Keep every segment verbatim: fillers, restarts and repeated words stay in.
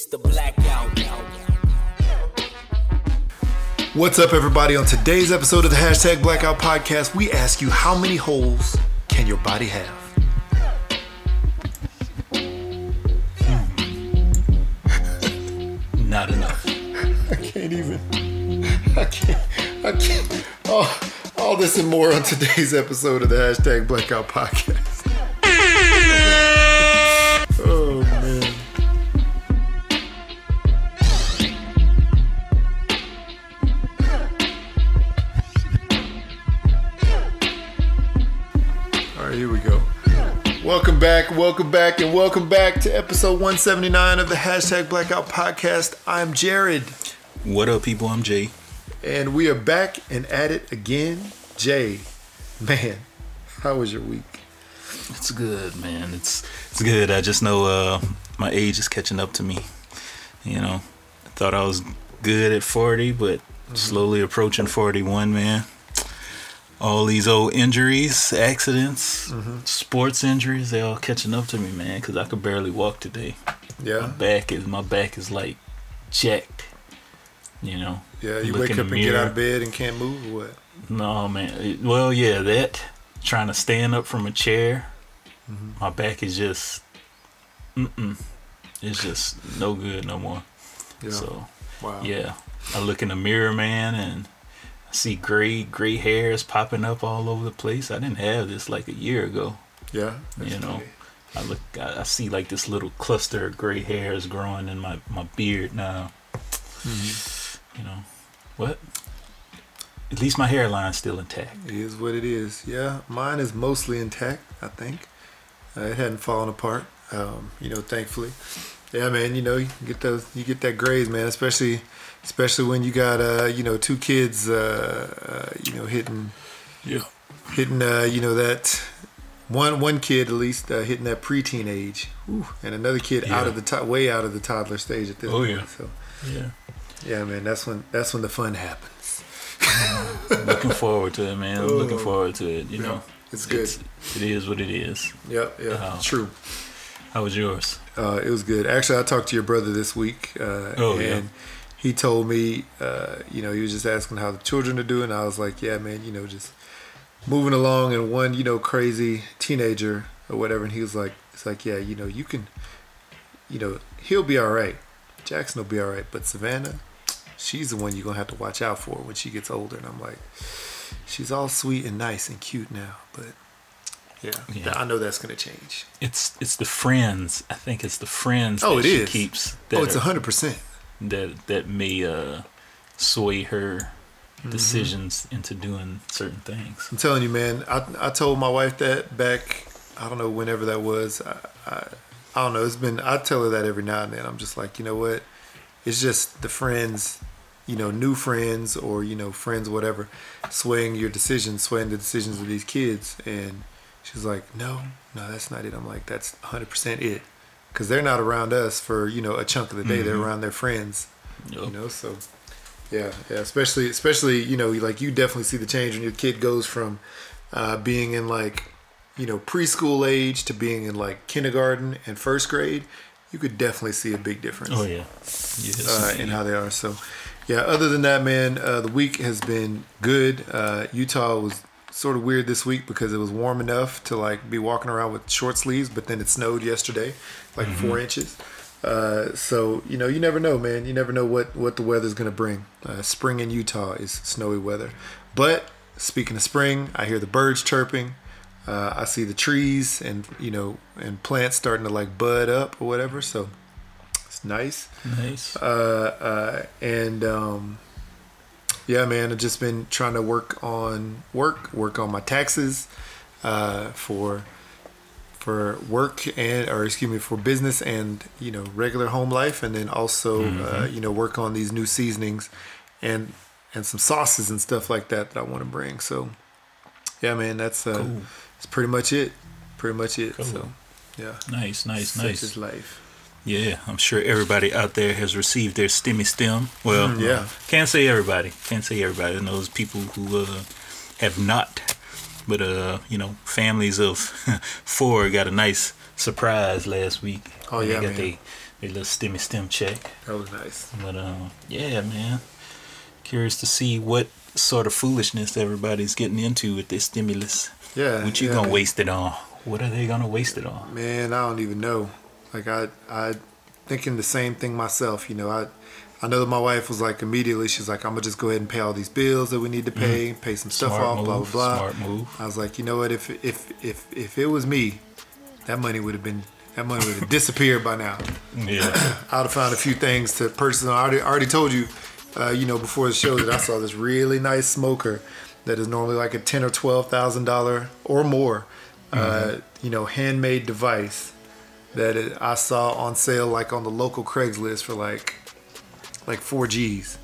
It's the blackout. What's up, everybody? On today's episode of the Hashtag Blackout Podcast, we ask you, how many holes can your body have? Hmm. Not enough. I can't even. I can't. I can't. Oh, all this and more on today's episode of the Hashtag Blackout Podcast. Welcome back, welcome back, and welcome back to episode one seventy-nine of the Hashtag Blackout Podcast. I'm Jared. What up, people? I'm Jay. And we are back and at it again. Jay, man, how was your week? It's good, man. It's it's good. I just know uh, my age is catching up to me. You know, I thought I was good at forty, but mm-hmm. slowly approaching forty-one, man. All these old injuries, accidents, mm-hmm. sports injuries, they all catching up to me, man, because I could barely walk today. Yeah. My back is, my back is like jacked, you know. Yeah, you wake up and get out of bed and can't move or what? No, man. Well, yeah, that, trying to stand up from a chair, mm-hmm. my back is just, mm-mm. It's just no good no more. Yeah. So, wow. Yeah, I look in the mirror, man, and I see gray gray hairs popping up all over the place. I didn't have this like a year ago. Yeah. You know, great. I look, I, I see like this little cluster of gray hairs growing in my, my beard now. Mm-hmm. You know, what? At least my hairline's still intact. It is what it is. Yeah. Mine is mostly intact, I think. Uh, it hadn't fallen apart, um, you know, thankfully. Yeah, man, you know, you get those, you get that graze, man, especially especially when you got uh, you know, two kids uh, uh, you know, hitting yeah. hitting uh, you know, that one one kid at least uh, hitting that preteen age. Ooh. And another kid yeah. out of the to- way out of the toddler stage at this oh, point. Yeah. So yeah. Yeah, man, that's when that's when the fun happens. I'm looking forward to it, man. I'm oh. looking forward to it, you yeah. know. It's good. It's, it is what it is. Yeah, yeah. Uh, True. How was yours? Uh, it was good. Actually, I talked to your brother this week, uh, oh, and yeah. he told me, uh, you know, he was just asking how the children are doing. I was like, yeah, man, you know, just moving along, and one, you know, crazy teenager or whatever. And he was like, it's like, yeah, you know, you can, you know, he'll be all right. Jackson will be all right. But Savannah, she's the one you're going to have to watch out for when she gets older. And I'm like, she's all sweet and nice and cute now, but. Yeah. yeah, I know that's going to change. It's it's the friends. I think it's the friends oh, that it she is. keeps. That oh, it's one hundred percent. Are, that, that may uh, sway her decisions mm-hmm. into doing certain things. I'm telling you, man, I I told my wife that back, I don't know, whenever that was. I, I, I don't know. It's been, I tell her that every now and then. I'm just like, you know what? It's just the friends, you know, new friends or, you know, friends, whatever, swaying your decisions, swaying the decisions of these kids. And she's like, no, no, that's not it. I'm like, that's one hundred percent it. Because they're not around us for, you know, a chunk of the day. Mm-hmm. They're around their friends, yep. you know? So, yeah, yeah. Especially, especially, you know, like you definitely see the change when your kid goes from uh, being in like, you know, preschool age to being in like kindergarten and first grade. You could definitely see a big difference. Oh, yeah. Yes. Uh, in how they are. So, yeah, other than that, man, uh, the week has been good. Uh, Utah was sort of weird this week because it was warm enough to like be walking around with short sleeves, but then it snowed yesterday, like mm-hmm. four inches. Uh, so, you know, you never know, man. You never know what, what the weather's going to bring. Uh, spring in Utah is snowy weather. But speaking of spring, I hear the birds chirping. Uh, I see the trees and, you know, and plants starting to like bud up or whatever. So it's nice. Nice. Uh, uh, and, um, yeah, man, I've just been trying to work on work, work on my taxes uh, for for work and, or excuse me, for business and, you know, regular home life. And then also, mm-hmm. uh, you know, work on these new seasonings and and some sauces and stuff like that that I want to bring. So, yeah, man, that's, uh, cool. that's pretty much it. Pretty much it. Cool. So, yeah. Nice, nice, Such nice. Is life. Yeah, I'm sure everybody out there has received their STEMI STEM. Well, yeah. can't say everybody. Can't say everybody. And those people who uh, have not But, uh, you know, families of four got a nice surprise last week. Oh, yeah, they got man. Their little stimmy stem check. That was nice. But, um, yeah, man. Curious to see what sort of foolishness everybody's getting into with this stimulus. Yeah. What you yeah, going to waste it on? What are they going to waste it on? Man, I don't even know. Like, I, I thinking the same thing myself, you know, I... I know that my wife was like, immediately, she's like, I'm going to just go ahead and pay all these bills that we need to pay, mm. pay some stuff Smart off, move. blah, blah, blah. Smart move. I was like, you know what, if if if, if it was me, that money would have been, that money would have disappeared by now. Yeah. I would have found a few things to purchase. I already, I already told you, uh, you know, before the show that I saw this really nice smoker that is normally like a ten thousand dollars or twelve thousand dollars or more, mm-hmm. uh, you know, handmade device that it, I saw on sale, like on the local Craigslist for like, Like four G's,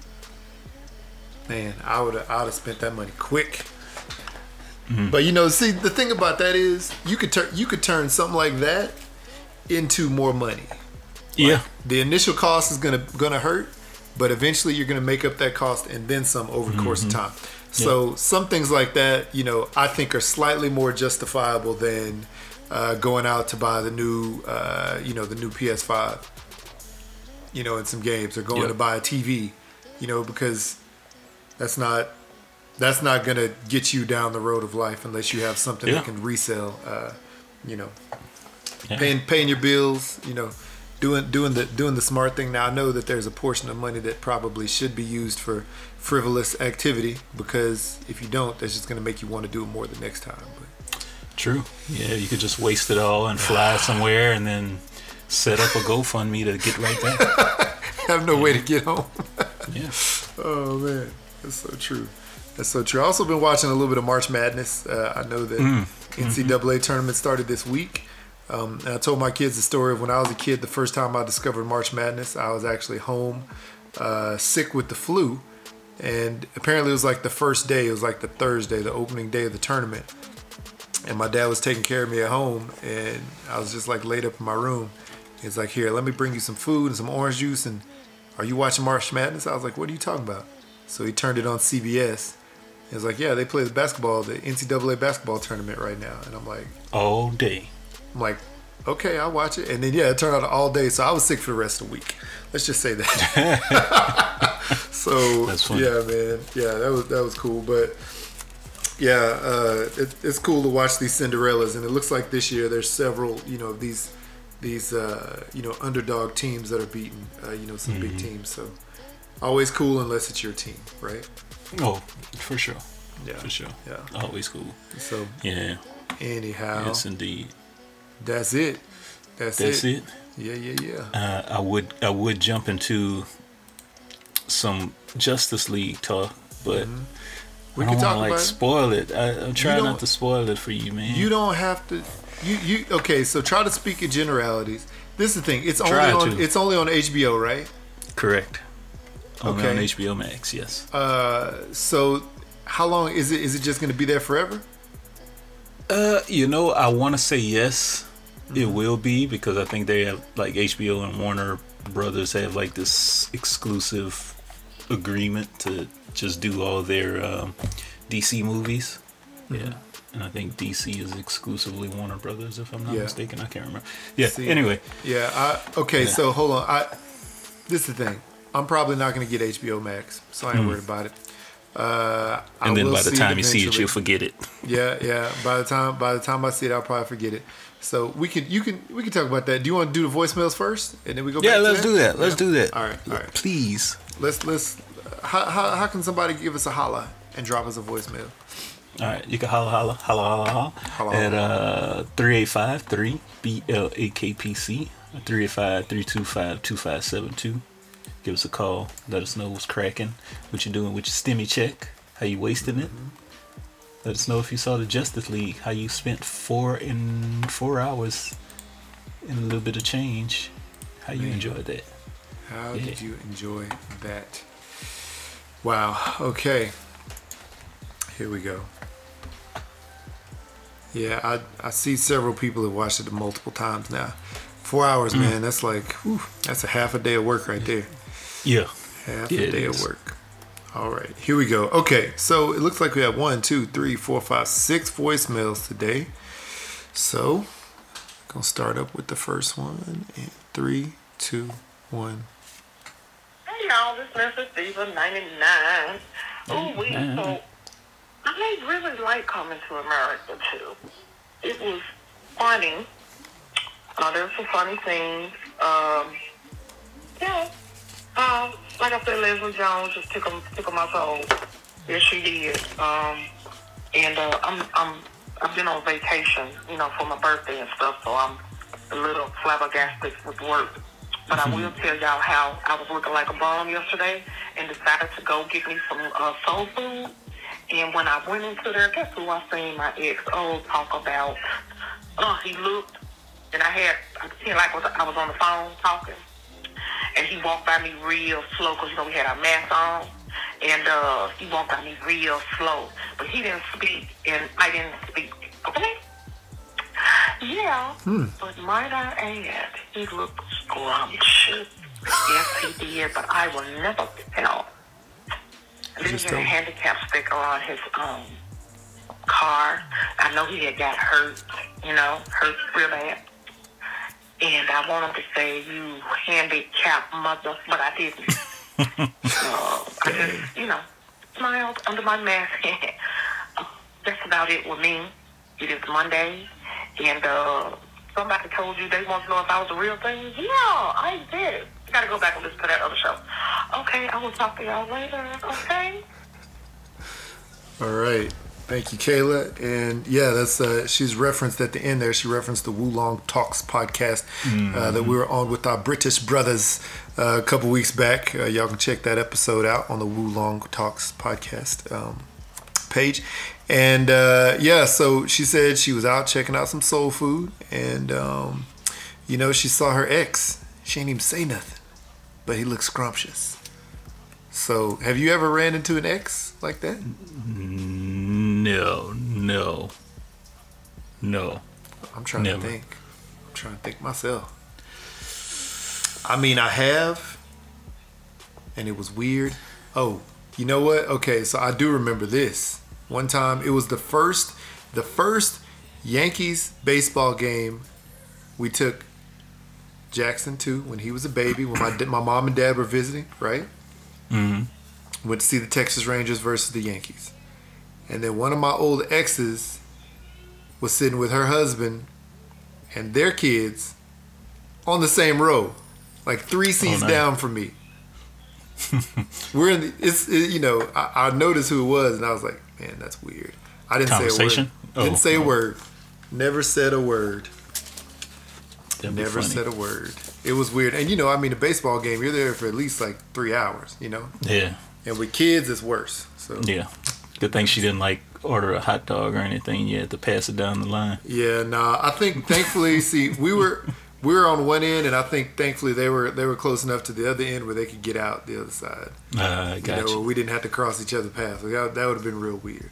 man. I would have, I would have spent that money quick. Mm-hmm. But you know, see, the thing about that is, you could turn, you could turn something like that into more money. Yeah. Like, the initial cost is gonna gonna hurt, but eventually you're gonna make up that cost and then some over the mm-hmm. course of time. So yeah. some things like that, you know, I think are slightly more justifiable than uh, going out to buy the new, uh, you know, the new P S five. You know, in some games, or going yep. to buy a T V, you know, because that's not that's not gonna get you down the road of life unless you have something yeah. that can resell. Uh, you know, yeah. paying paying your bills. You know, doing doing the doing the smart thing. Now I know that there's a portion of money that probably should be used for frivolous activity, because if you don't, that's just gonna make you want to do it more the next time. But. True. Yeah, you could just waste it all and fly somewhere, and then. Set up a GoFundMe to get right back. I have no yeah. way to get home. yeah. Oh man, that's so true. That's so true. I've also been watching a little bit of March Madness. Uh, I know that mm. N C A A mm-hmm. tournament started this week. Um, and I told my kids the story of when I was a kid. The first time I discovered March Madness, I was actually home, uh, sick with the flu, and apparently it was like the first day. It was like the Thursday, the opening day of the tournament, and my dad was taking care of me at home, and I was just like laid up in my room. He's like, here, let me bring you some food and some orange juice. And are you watching March Madness? I was like, what are you talking about? So he turned it on C B S. He was like, yeah, they play the basketball, the N C A A basketball tournament right now. And I'm like, all day. I'm like, okay, I'll watch it. And then, yeah, it turned out all day. So I was sick for the rest of the week. Let's just say that. So, that's funny. Yeah, man. Yeah, that was that was cool. But, yeah, uh, it, it's cool to watch these Cinderellas. And it looks like this year there's several, you know, these... these uh, you know, underdog teams that are beating uh, you know, some mm-hmm. big teams. So always cool unless it's your team, right? Oh, for sure. Yeah. For sure. Yeah. Always cool. So yeah. Anyhow. Yes, indeed. That's it. That's, that's it. it. Yeah, yeah, yeah. Uh, I would I would jump into some Justice League talk, but mm-hmm. we I don't want to like spoil it. it. I, I'm trying not to spoil it for you, man. You don't have to. You you okay? So try to speak in generalities. This is the thing. It's try only on. To. It's only on H B O, right? Correct. Only okay. On H B O Max, yes. Uh, so how long is it? Is it just going to be there forever? Uh, you know, I want to say yes. Mm-hmm. It will be, because I think they have like H B O and Warner Brothers have like this exclusive agreement to just do all their um, D C movies. Mm-hmm. Yeah. And I think D C is exclusively Warner Brothers, if I'm not yeah. mistaken. I can't remember. Yeah. See, anyway. Yeah. I, okay. Yeah. So hold on. I. This is the thing. I'm probably not going to get H B O Max, so I ain't mm. worried about it. Uh, and I then will by the see time it you see it, you'll forget it. Yeah. Yeah. By the time by the time I see it, I'll probably forget it. So we could you can we can talk about that. Do you want to do the voicemails first, and then we go? Yeah. Back let's to do that. that. Let's yeah. do that. All right. All right. Please. Let's let's. How how, how can somebody give us a holla and drop us a voicemail? All right, you can holla, holla, holla, holla, holla at uh, three eight five, three B L A K P C, three eight five, three two five, two five seven two. Give us a call. Let us know what's cracking, what you're doing with your stimmy check, how you wasting it. Mm-hmm. Let us know if you saw the Justice League, how you spent four in four hours and a little bit of change, how you Man. enjoyed that. How yeah. did you enjoy that? Wow, okay. Here we go. Yeah, I I see several people that watched it multiple times now. Four hours, mm. man. That's like, whew, that's a half a day of work right there. Yeah. Half yeah, a day of work. All right, here we go. Okay, so it looks like we have one, two, three, four, five, six voicemails today. So I'm going to start up with the first one. And three, two, one. Hey, y'all, this is Missus Diva ninety-nine. Oh, we so I really like Coming to America, too. It was funny. Uh, there were some funny things. Um, yeah. Um, like I said, Leslie Jones just took him, took him my soul. Yes, she did. Um, and uh, I'm, I'm, I've been on vacation, you know, for my birthday and stuff, so I'm a little flabbergasted with work. But I will tell y'all how I was looking like a bomb yesterday and decided to go get me some uh, soul food. And when I went into there, guess who I seen my ex-O talk about? Uh, he looked, and I had, I feel like I was on the phone talking. And he walked by me real slow, because, you know, we had our masks on. And uh, he walked by me real slow. But he didn't speak, and I didn't speak. Okay? Yeah. Hmm. But might I add, he looked scrumptious. Yes, he did, but I will never tell. Then he had a handicap sticker on his um, car. I know he had got hurt, you know, hurt real bad. And I wanted to say, you handicapped mother, but I didn't. uh, I just, you know, smiled under my mask. That's about it with me. It is Monday, and uh, somebody told you they want to know if I was a real thing? Yeah, I did. You got to go back and listen to that other show. Okay, I will talk to y'all later, okay? All right. Thank you, Kayla. And yeah, that's uh, she's referenced at the end there. She referenced the Wulong Talks podcast mm-hmm. uh, that we were on with our British brothers uh, a couple weeks back. Uh, y'all can check that episode out on the Wulong Talks podcast um, page. And uh, yeah, so she said she was out checking out some soul food. And, um, you know, she saw her ex. She ain't even say nothing, but he looked scrumptious. So have you ever ran into an ex like that? No, no, no. I'm trying never. to think. I'm trying to think myself. I mean, I have, and it was weird. Oh, you know what? Okay, so I do remember this. One time, it was the first, the first Yankees baseball game we took Jackson to when he was a baby, when my my mom and dad were visiting, right? Mm-hmm. Went to see the Texas Rangers versus the Yankees. And then one of my old exes was sitting with her husband and their kids on the same row, like three seats oh, nice. down from me. We're in the, it's it, you know, I, I noticed who it was, and I was like, man, that's weird. I didn't say a word. Oh, didn't say oh. a word. Never said a word. That'd Never said a word. It was weird. And you know, I mean, a baseball game, you're there for at least like three hours, you know? Yeah. And with kids, it's worse. So yeah. Good thing she didn't like order a hot dog or anything. You had to pass it down the line. Yeah, nah. I think thankfully, see, we were we were on one end, and I think thankfully they were they were close enough to the other end where they could get out the other side. Uh, gotcha. You know, where we didn't have to cross each other's paths. Like, that that would have been real weird.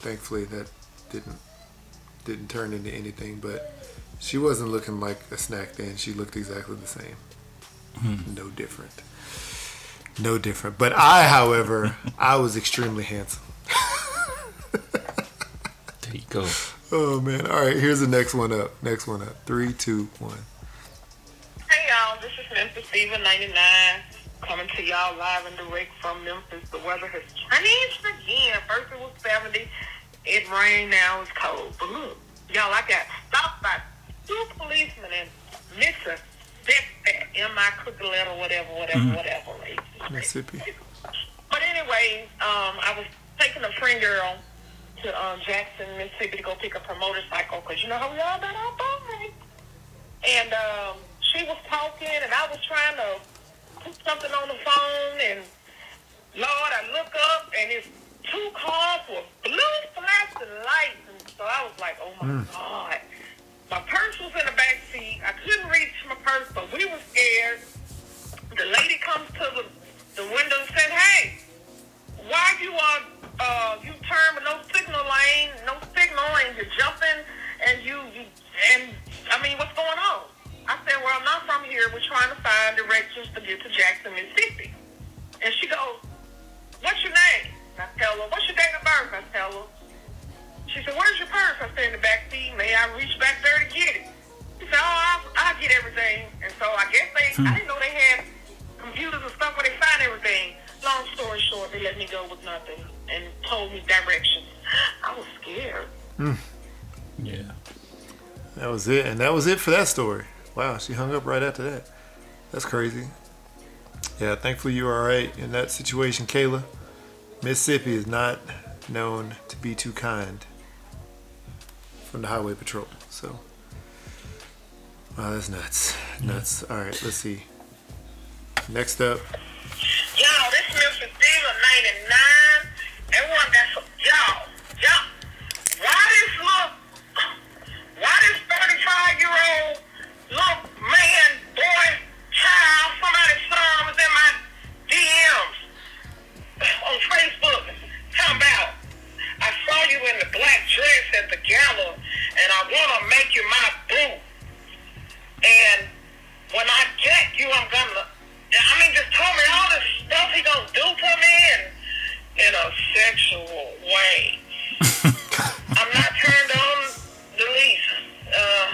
Thankfully, that didn't didn't turn into anything. But she wasn't looking like a snack then. She looked exactly the same. Hmm. No different. No different. But I, however, I was extremely handsome. There you go. Oh man. Alright, here's the next one up. Next one up. Three, two, one. Hey y'all, this is Memphis Diva ninety-nine coming to y'all live and direct from Memphis. The weather has changed again. First it was seventy. It rained, now it's cold. But look, y'all, I got stopped by two policemen in Mississippi in my cookie letter, whatever, whatever, mm-hmm. whatever. Mississippi. But anyways, um, I was taking a friend girl to um, Jackson, Mississippi to go pick up her motorcycle because you know how we all got our bike. And um, she was talking and I was trying to put something on the phone and Lord, I look up and it's two cars with blue flashing lights. And so I was like, oh my mm. God. My purse was in the back seat. I couldn't reach my purse, but we were scared. The lady comes to the, the window and said, hey, why you are uh you turn with no signal lane, no signal, and you're jumping and you, you and I mean what's going on? I said, well, I'm not from here, we're trying to find directions to get to Jackson, Mississippi. And she goes, what's your name? Stella? What's your date of birth? I tell her. She said, where's your purse? I said, in the back seat. May I reach back there to get it? She said, oh, I'll, I'll get everything. And so I guess they, hmm. I didn't know they had computers and stuff where they find everything. Long story short, they let me go with nothing and told me directions. I was scared. Hmm. Yeah. That was it. And that was it for that story. Wow, she hung up right after that. That's crazy. Yeah, thankfully you were all right in that situation, Kayla. Mississippi is not known to be too kind from the Highway Patrol. So, wow, that's nuts. Nuts. All right, let's see. Next up. Y'all, this Memphis Diva ninety-nine. Everyone that's, y'all, y'all. Why this little, why this thirty-five-year-old little man, boy, child, somebody's son was in my D Ms on Facebook talking about, I saw you in the black dress at the gala, and I want to make you my boo. And when I get you, I'm going to, I mean, just told me all this stuff he going to do for me in, in a sexual way. I'm not turned on the least. Uh,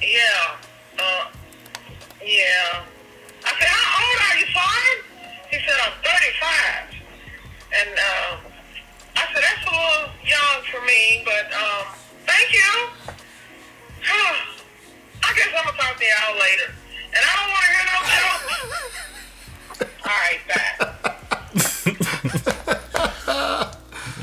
yeah. Uh, yeah. I said, how old are you, son? He said, I'm thirty-five. And uh, I said, that's a little young for me, but um, thank you. I guess I'm going to talk to y'all later. And I don't want to hear no joke. All right,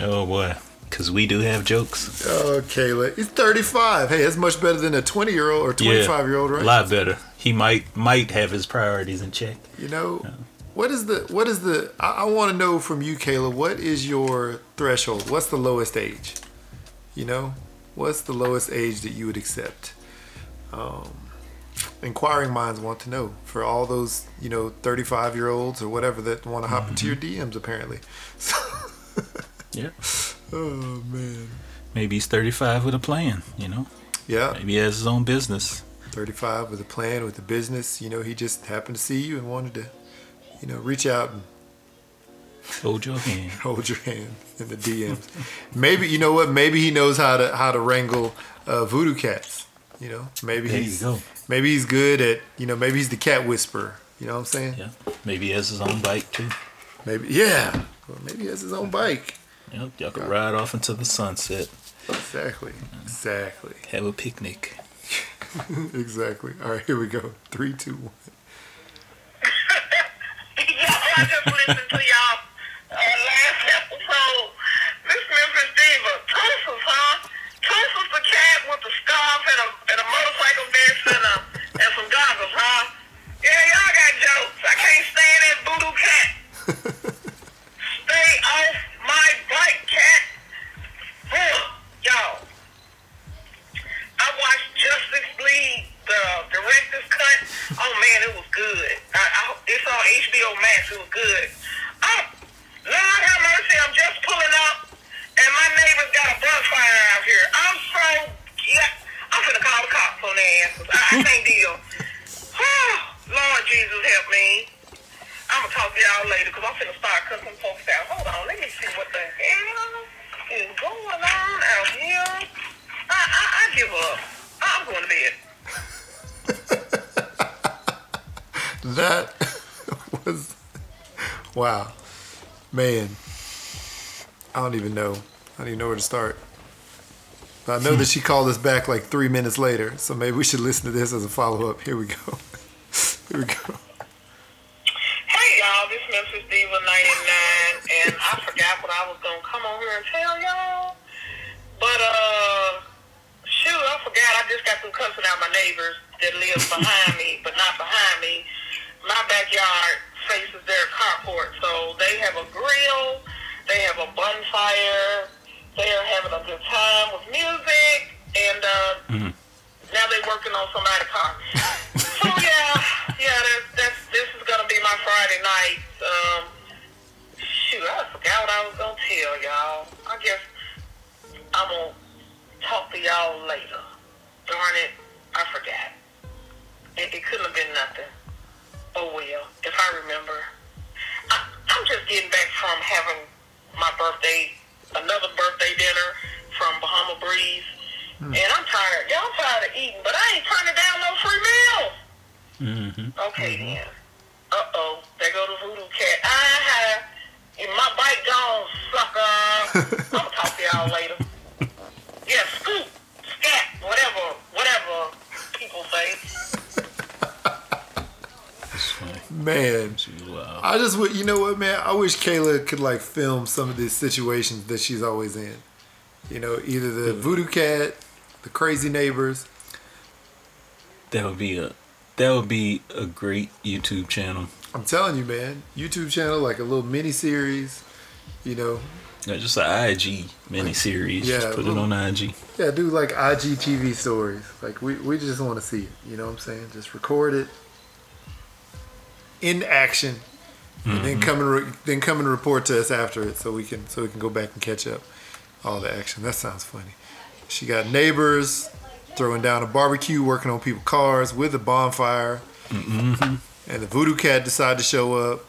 bye. Oh, boy. Because we do have jokes. Oh, Kayla. He's thirty-five. Hey, that's much better than a twenty-year-old or twenty-five-year-old, right? Yeah, a lot better. He might might have his priorities in check. You know, uh, what is the... what is the? I, I want to know from you, Kayla, what is your threshold? What's the lowest age? You know? What's the lowest age that you would accept? Um... Inquiring minds want to know. For all those, you know, thirty-five-year-olds or whatever that want to hop mm-hmm. into your D Ms, apparently. So yeah. Oh man. Maybe he's thirty-five with a plan, you know. Yeah. Maybe he has his own business. Thirty-five with a plan, with a business. You know, he just happened to see you and wanted to, you know, reach out and hold your hand. Hold your hand in the D Ms. Maybe you know what? Maybe he knows how to how to wrangle uh, voodoo cats. You know, maybe there he's go. maybe he's good at, you know, maybe he's the cat whisperer. You know what I'm saying? Yeah. Maybe he has his own bike too. Maybe yeah. Well, maybe he has his own bike. Yep. Y'all can ride off into the sunset. Exactly. Exactly. Have a picnic. Exactly. All right. Here we go. Three, two, one. Y'all, I just listened to y'all uh, last episode. Miss Memphis Diva, Tulsa's, huh? Tulsa's the cat with the scarf and a and a motorcycle vest and a, and some goggles, huh? Yeah, y'all got jokes. I can't stand that voodoo cat. Stay off my bike, cat. Ugh, y'all. I watched Justice League, the director's cut. Oh man, it was good. I, I, it's on H B O Max. It was good. Oh, Lord have mercy. I'm just pulling up. And my neighbor's got a bonfire out here. I'm so, yeah, I'm finna call the cops on their asses. I, I can't deal. Whew, Lord Jesus, help me. I'm gonna talk to y'all later, because I'm finna start cussing folks out. Hold on, let me see what the hell is going on out here. I, I, I give up. I'm going to bed. That was, wow. Man. I don't even know. I don't even know where to start. But I know that she called us back like three minutes later, so maybe we should listen to this as a follow-up. Here we go. Here we go. Hey, y'all. This is Memphis Diva ninety-nine, and I forgot what I was going to come on here and tell y'all. But, uh, shoot, I forgot. I just got some cussing out my neighbors that live behind me, but not behind me. My backyard faces their carport, so they have a grill. They have a bonfire. They are having a good time with music, and uh, mm-hmm. now they're working on somebody's car. So yeah, yeah, that's, that's this is gonna be my Friday night. Um, shoot, I forgot what I was gonna tell y'all. I guess I'm gonna talk to y'all later. Darn it, I forgot. It, it couldn't have been nothing. Oh well, if I remember, I, I'm just getting back from having my birthday, another birthday dinner from Bahama Breeze. Mm. And I'm tired. Y'all tired of eating, but I ain't turning down no free meal. Mm-hmm. Okay, mm-hmm. Then. Uh-oh. There go the voodoo cat. I have my bike gone, sucker. I'm going to talk to y'all later. Yeah, scoop, scat, whatever, whatever people say. That's funny. Man, wow. I just would, you know what, man? I wish Kayla could like film some of these situations that she's always in. You know, either the voodoo cat, the crazy neighbors. That would be a, that would be a great YouTube channel. I'm telling you, man, YouTube channel like a little mini series, you know. No, just an I G miniseries. Yeah, just put little, it on I G. Yeah, do like I G T V stories. Like we, we just want to see it. You know what I'm saying? Just record it in action, mm-hmm. and then come and re- then come and report to us after it, so we can so we can go back and catch up all the action. That sounds funny. She got neighbors throwing down a barbecue, working on people's cars with a bonfire, mm-hmm. and the voodoo cat decided to show up.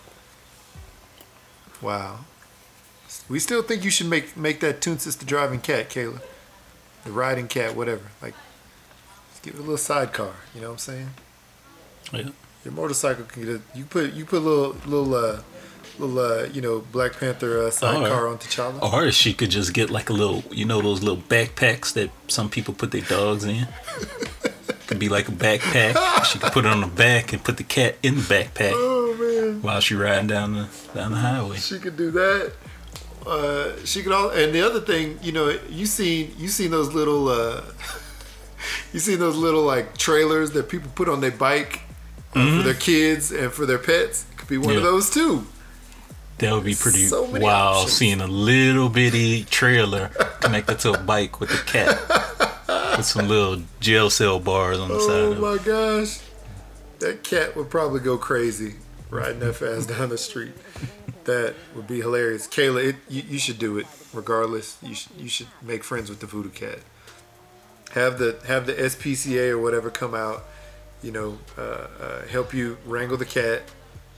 Wow. We still think you should make make that Toon Sister driving cat, Kayla. The riding cat, whatever. Like, just give it a little sidecar. You know what I'm saying? Yeah. Your motorcycle can get a, you put you put a little little uh, little uh, you know, Black Panther uh, sidecar or, on T'Challa. Or she could just get like a little, you know, those little backpacks that some people put their dogs in. Could be like a backpack. She could put it on the back and put the cat in the backpack. Oh man! While she riding down the down the highway. She could do that. Uh, she could all, and the other thing, you know, you seen you seen those little, uh, you seen those little like trailers that people put on their bike uh, mm-hmm. for their kids and for their pets. It could be one yeah. of those too. That would be pretty so wild. Options. Seeing a little bitty trailer connected to a bike with a cat with some little jail cell bars on the oh side. Oh my of it. Gosh, that cat would probably go crazy riding that fast down the street. That would be hilarious. Kayla, it, you, you should do it. Regardless, you should, you should make friends with the voodoo cat. Have the have the S P C A or whatever come out, you know, uh, uh, help you wrangle the cat,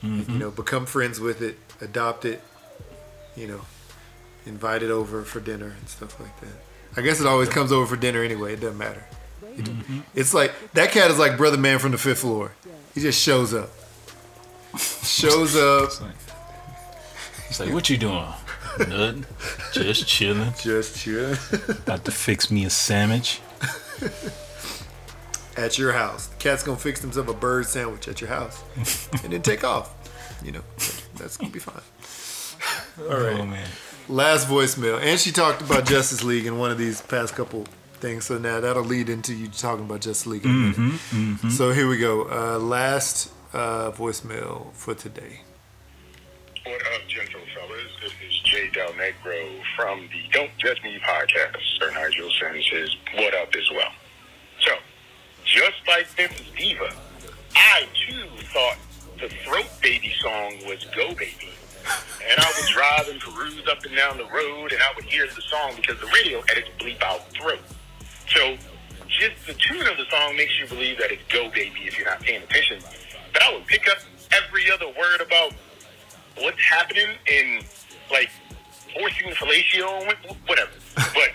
mm-hmm. you know, become friends with it, adopt it, you know, invite it over for dinner and stuff like that. I guess it always comes over for dinner anyway. It doesn't matter. It, mm-hmm. It's like, that cat is like Brother Man from the fifth floor. He just shows up. Shows up. It's like, what you doing? Nothing. Just chilling. Just chilling. About to fix me a sandwich. At your house. The cat's going to fix himself a bird sandwich at your house. And then take off. You know, that's going to be fine. All right. Oh, man. Last voicemail. And she talked about Justice League in one of these past couple things. So now that'll lead into you talking about Justice League in a minute. Mm-hmm, mm-hmm. So here we go. Uh, last uh, voicemail for today. What up, gentle fellas? This is Jay Del Negro from the Don't Judge Me podcast. Sir Nigel sends his what up as well. So, just like Vince's Diva, I too thought the Throat Baby song was Go Baby. And I would drive and peruse up and down the road, and I would hear the song because the radio edits bleep out throat. So, just the tune of the song makes you believe that it's Go Baby if you're not paying attention. But I would pick up every other word about what's happening in, like, forcing fellatio and whatever. But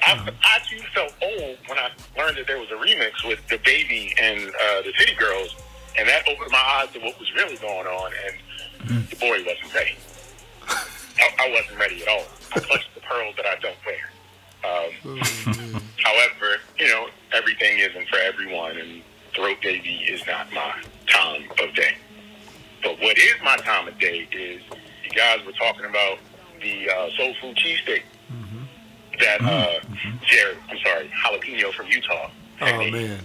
I, I too felt old when I learned that there was a remix with the baby and uh, the City Girls, and that opened my eyes to what was really going on, and mm. the boy wasn't ready. I, I wasn't ready at all. I clutched the pearls that I don't wear. Um, however, you know, everything isn't for everyone, and Throat Baby is not my time of day. But what is my time of day is you guys were talking about the uh, soul food cheesesteak mm-hmm. that uh, mm-hmm. Jared, I'm sorry, jalapeno from Utah. Oh, made. Man.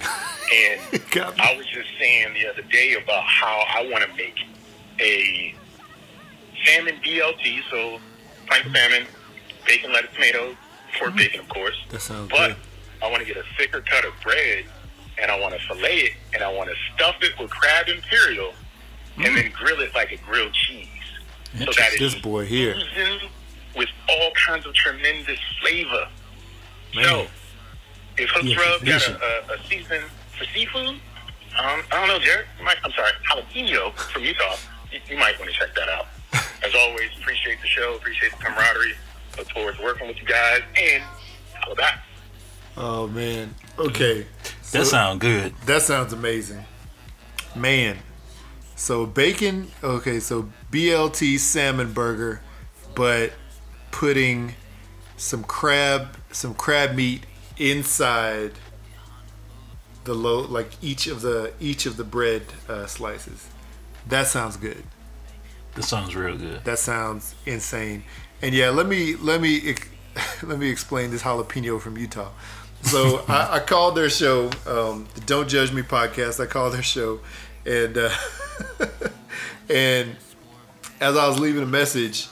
And I was just saying the other day about how I want to make a salmon B L T, so plain salmon, bacon, lettuce, tomatoes, pork mm-hmm. bacon, of course. That sounds but good. I want to get a thicker cut of bread, and I want to fillet it, and I want to stuff it with crab imperial. Mm. And then grill it like a grilled cheese. So that it's this boy here with all kinds of tremendous flavor. Man. So, if Hooks yeah, Rub got a, a, a season for seafood, um, I don't know, Jared. You might, I'm sorry, jalapeno from Utah. You, you might want to check that out. As always, appreciate the show, appreciate the camaraderie. Look forward to working with you guys, and holla back. Oh, man. Okay. So that sounds good. That sounds amazing. Man. So, bacon, okay, so B L T salmon burger, but putting some crab, some crab meat inside the low, like each of the each of the bread uh, slices. That sounds good. That sounds real good. That sounds insane. And yeah, let me let me let me explain this jalapeno from Utah. So I, I called their show, um, the Don't Judge Me podcast. I called their show, and uh, and as I was leaving a message,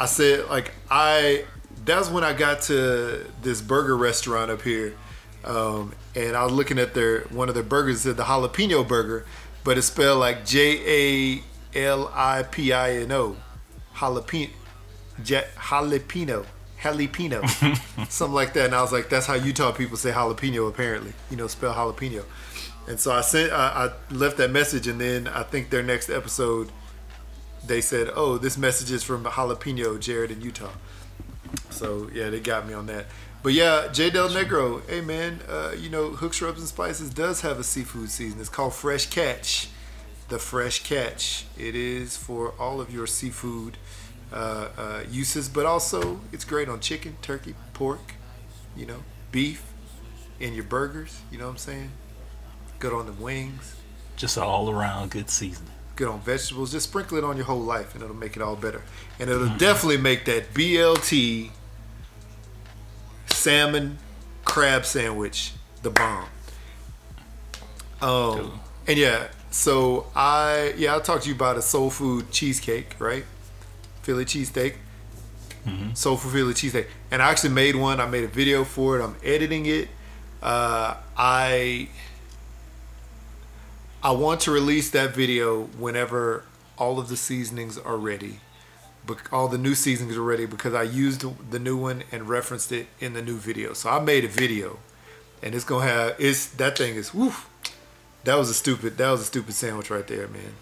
I said like I. That's when I got to this burger restaurant up here, um, and I was looking at their one of their burgers. It said the jalapeno burger, but it's spelled like J A L I P I N O, jalapeno, J- jalapeno, jalapeno, something like that. And I was like, that's how Utah people say jalapeno, apparently. You know, spell jalapeno. And so I sent, I, I left that message, and then I think their next episode, they said, oh, this message is from jalapeno, Jared in Utah. So yeah, they got me on that. But yeah, J Del Negro, hey man, uh, you know, Hooks, Rubs and Spices does have a seafood season. It's called Fresh Catch, the Fresh Catch. It is for all of your seafood uh, uh, uses, but also it's great on chicken, turkey, pork, you know, beef, in your burgers. You know what I'm saying? Good on the wings. Just an all around good seasoning. Good on vegetables. Just sprinkle it on your whole life, and it'll make it all better. And it'll mm-hmm. definitely make that B L T salmon crab sandwich the bomb. Um, Dude. And yeah, so I yeah I talked to you about a soul food cheesecake, right? Philly cheesesteak, mm-hmm. soul food Philly cheesesteak. And I actually made one. I made a video for it. I'm editing it. Uh, I. I want to release that video whenever all of the seasonings are ready. All the new seasonings are ready, because I used the new one and referenced it in the new video. So I made a video, and it's gonna have it's that thing is woof. That was a stupid that was a stupid sandwich right there, man.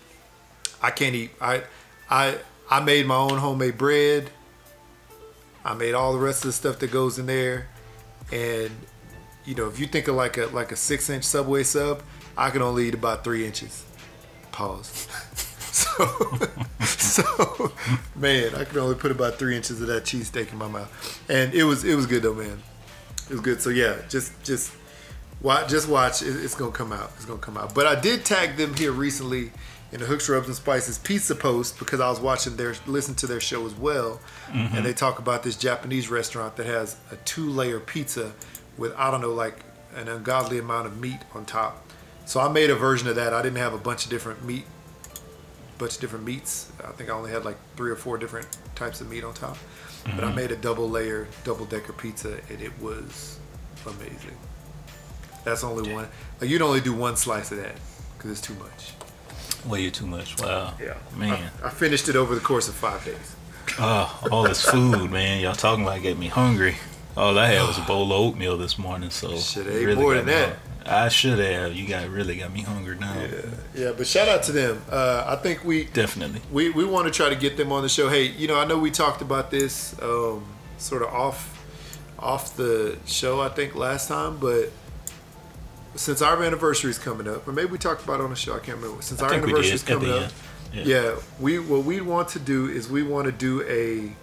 I can't eat. I I I made my own homemade bread. I made all the rest of the stuff that goes in there, and you know, if you think of like a like a six inch Subway sub, I can only eat about three inches. Pause. So, so, man, I can only put about three inches of that cheesesteak in my mouth, and it was it was good though, man. It was good. So yeah, just just watch. Just watch. It's gonna come out. It's gonna come out. But I did tag them here recently in the Hooks, Rubs, and Spices pizza post, because I was watching their listen to their show as well, mm-hmm. and they talk about this Japanese restaurant that has a two layer pizza with I don't know like an ungodly amount of meat on top. So I made a version of that. I didn't have a bunch of different meat, bunch of different meats. I think I only had like three or four different types of meat on top. Mm-hmm. But I made a double layer, double decker pizza, and it was amazing. That's only yeah. one. Like, you'd only do one slice of that because it's too much. Way too much. Wow. Yeah. Man. I, I finished it over the course of five days. Oh, all this food, man. Y'all talking about getting me hungry. All I had was a bowl of oatmeal this morning, so shit, ain't really more than that. Hungry. I should have. You got really got me hungry now. Yeah, yeah. But shout out to them. Uh, I think we definitely we, we want to try to get them on the show. Hey, you know, I know we talked about this um, sort of off off the show, I think last time, but since our anniversary is coming up, or maybe we talked about it on the show, I can't remember. Since I our anniversary is coming up, yeah. yeah, we what we want to do is we want to do a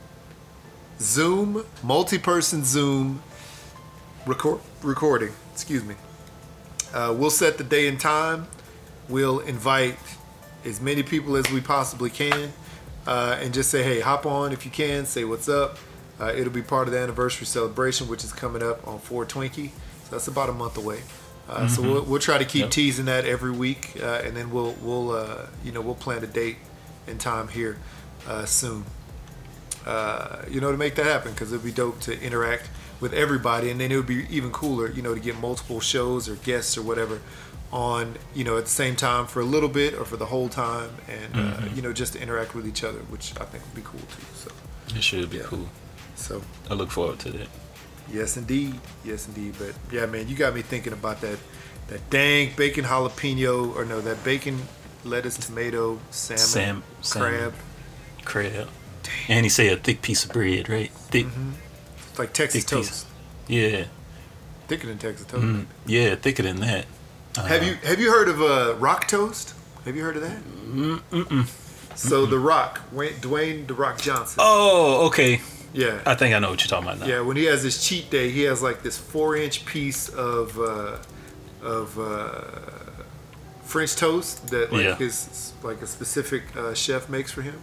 Zoom multi-person Zoom record recording. Excuse me. Uh, we'll set the day and time. We'll invite as many people as we possibly can, uh, and just say, hey, hop on if you can. Say what's up. Uh, it'll be part of the anniversary celebration, which is coming up on four twenty. So that's about a month away. Uh, mm-hmm. So we'll, we'll try to keep yep. teasing that every week, uh, and then we'll we'll uh, you know we'll plan a date and time here uh, soon. Uh, you know, to make that happen, because it'd be dope to interact with everybody, and then it would be even cooler, you know, to get multiple shows or guests or whatever on, you know, at the same time for a little bit or for the whole time, and mm-hmm. uh, you know, just to interact with each other, which I think would be cool too. So it should be yeah. cool. So I look forward to that. Yes, indeed. Yes, indeed. But yeah, man, you got me thinking about that that dang bacon jalapeno, or no, that bacon lettuce tomato salmon Sam, crab. Salmon. Crab. Damn. And he said a thick piece of bread, right? Thick. Mm-hmm. It's like Texas toast. Piece. Yeah. Thicker than Texas toast. Mm, yeah, thicker than that. Uh, have you have you heard of uh, rock toast? Have you heard of that? Mm-mm. So mm-mm. The Rock, Dwayne The Rock Johnson. Oh, okay. Yeah. I think I know what you're talking about now. Yeah, when he has his cheat day, he has like this four-inch piece of uh, of uh, French toast that like yeah. his like a specific uh, chef makes for him.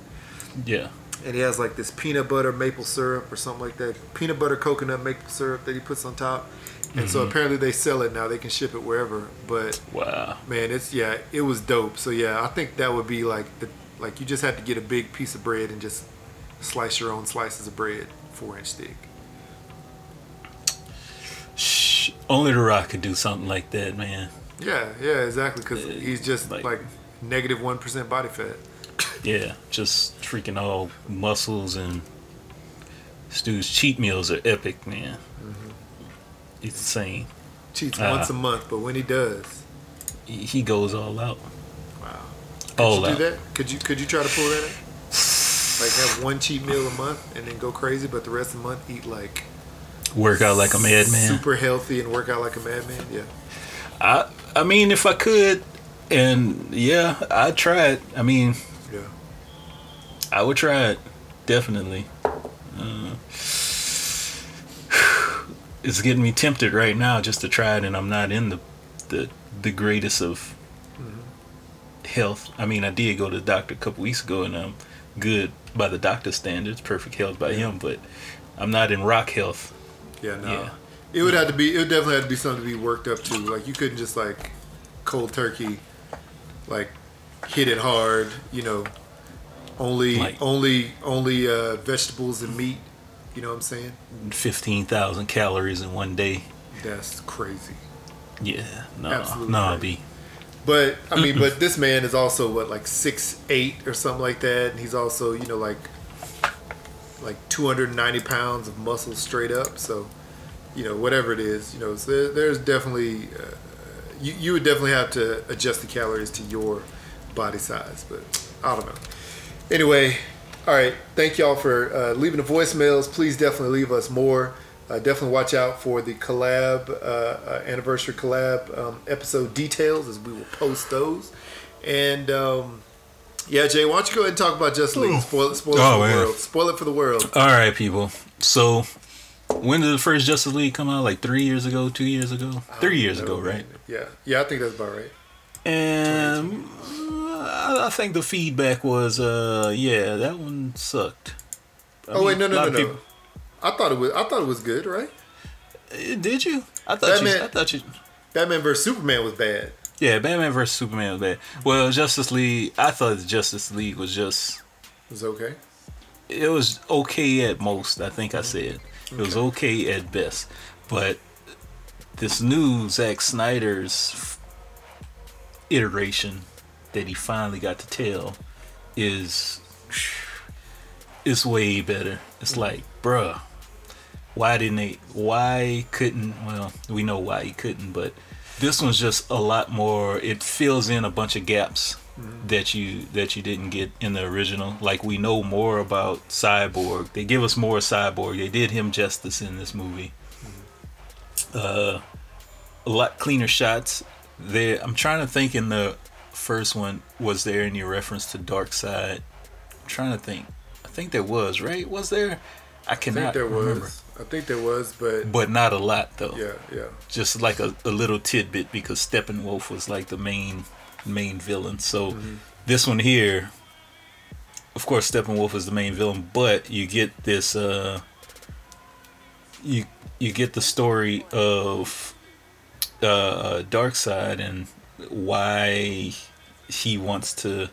Yeah. And he has like this peanut butter maple syrup or something like that, peanut butter coconut maple syrup that he puts on top. And mm-hmm. so apparently they sell it now. They can ship it wherever. But wow, man, it's yeah, it was dope. So yeah, I think that would be like the like you just have to get a big piece of bread and just slice your own slices of bread, four inch thick. Shh, only The Rock could do something like that, man. Yeah, yeah, exactly. Because uh, he's just like negative one percent body fat. Yeah, just freaking all muscles and Stu's cheat meals are epic, man. Mm-hmm. It's insane. Cheats uh, once a month, but when he does, he, he goes all out. Wow. Could all you do out. that? Could you could you try to pull that out? Like have one cheat meal a month and then go crazy, but the rest of the month eat like work out like a madman. Super healthy and work out like a madman. Yeah. I I mean if I could, and yeah, I'd try it. I mean. Yeah. I would try it, definitely. Uh, it's getting me tempted right now just to try it, and I'm not in the the, the greatest of mm-hmm. health. I mean, I did go to the doctor a couple weeks ago, and I'm good by the doctor's standards, perfect health by yeah. him, but I'm not in rock health. Yeah, no. Yeah. It would have to be. It would definitely have to be something to be worked up to. Like you couldn't just like cold turkey, like. Hit it hard, you know. Only, like, only, only uh, vegetables and meat. You know what I'm saying? Fifteen thousand calories in one day. That's crazy. Yeah, no, absolutely no, right. B. But I mean, mm-mm. but this man is also what, like six eight or something like that, and he's also, you know, like like two hundred ninety pounds of muscle straight up. So, you know, whatever it is, you know, so there, there's definitely uh, you you would definitely have to adjust the calories to your body size, but I don't know. Anyway, all right. Thank y'all for uh, leaving the voicemails. Please definitely leave us more. Uh, definitely watch out for the collab, uh, uh, anniversary collab um, episode details as we will post those. And um, yeah, Jay, why don't you go ahead and talk about Justice League? Spoil it, spoil it oh, for man. the world. Spoil it for the world. All right, people. So when did the first Justice League come out? Like three years ago, two years ago, three years know, ago, right? Yeah. Yeah, I think that's about right. And I think the feedback was, uh, yeah, that one sucked. I oh mean, wait, no, no, no, people... no. I thought it was. I thought it was good, right? Did you? I thought Batman, you. I thought you. Batman versus Superman was bad. Yeah, Batman versus Superman was bad. Well, Justice League. I thought the Justice League was just. It was okay. It was okay at most. I think I said okay. It was okay at best, but this new Zack Snyder's iteration that he finally got to tell is it's way better. It's like, bruh, why didn't they why couldn't well we know why he couldn't, but this one's just a lot more. It fills in a bunch of gaps mm-hmm. that you that you didn't get in the original. Like we know more about Cyborg. They give us more Cyborg. They did him justice in this movie. Mm-hmm. Uh, a lot cleaner shots. There, I'm trying to think in the first one, was there any reference to Darkseid? I'm trying to think. I think there was, right? Was there? I cannot I think there remember. Was. I think there was, but... But not a lot, though. Yeah, yeah. Just like a, a little tidbit, because Steppenwolf was like the main main villain. So mm-hmm. this one here, of course, Steppenwolf is the main villain, but you get this... Uh, you you get the story of... Uh, Darkseid and why he wants to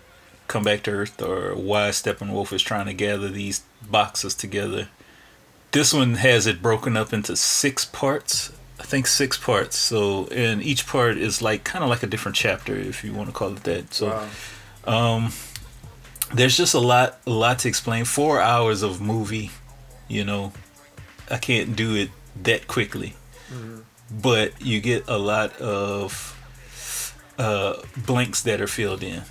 come back to Earth, or why Steppenwolf is trying to gather these boxes together. This one has it broken up into six parts. I think six parts. So, and each part is like kind of like a different chapter, if you want to call it that. So, wow. um, there's just a lot, a lot to explain. Four hours of movie, you know, I can't do it that quickly. Mm-hmm. But you get a lot of uh, blanks that are filled in.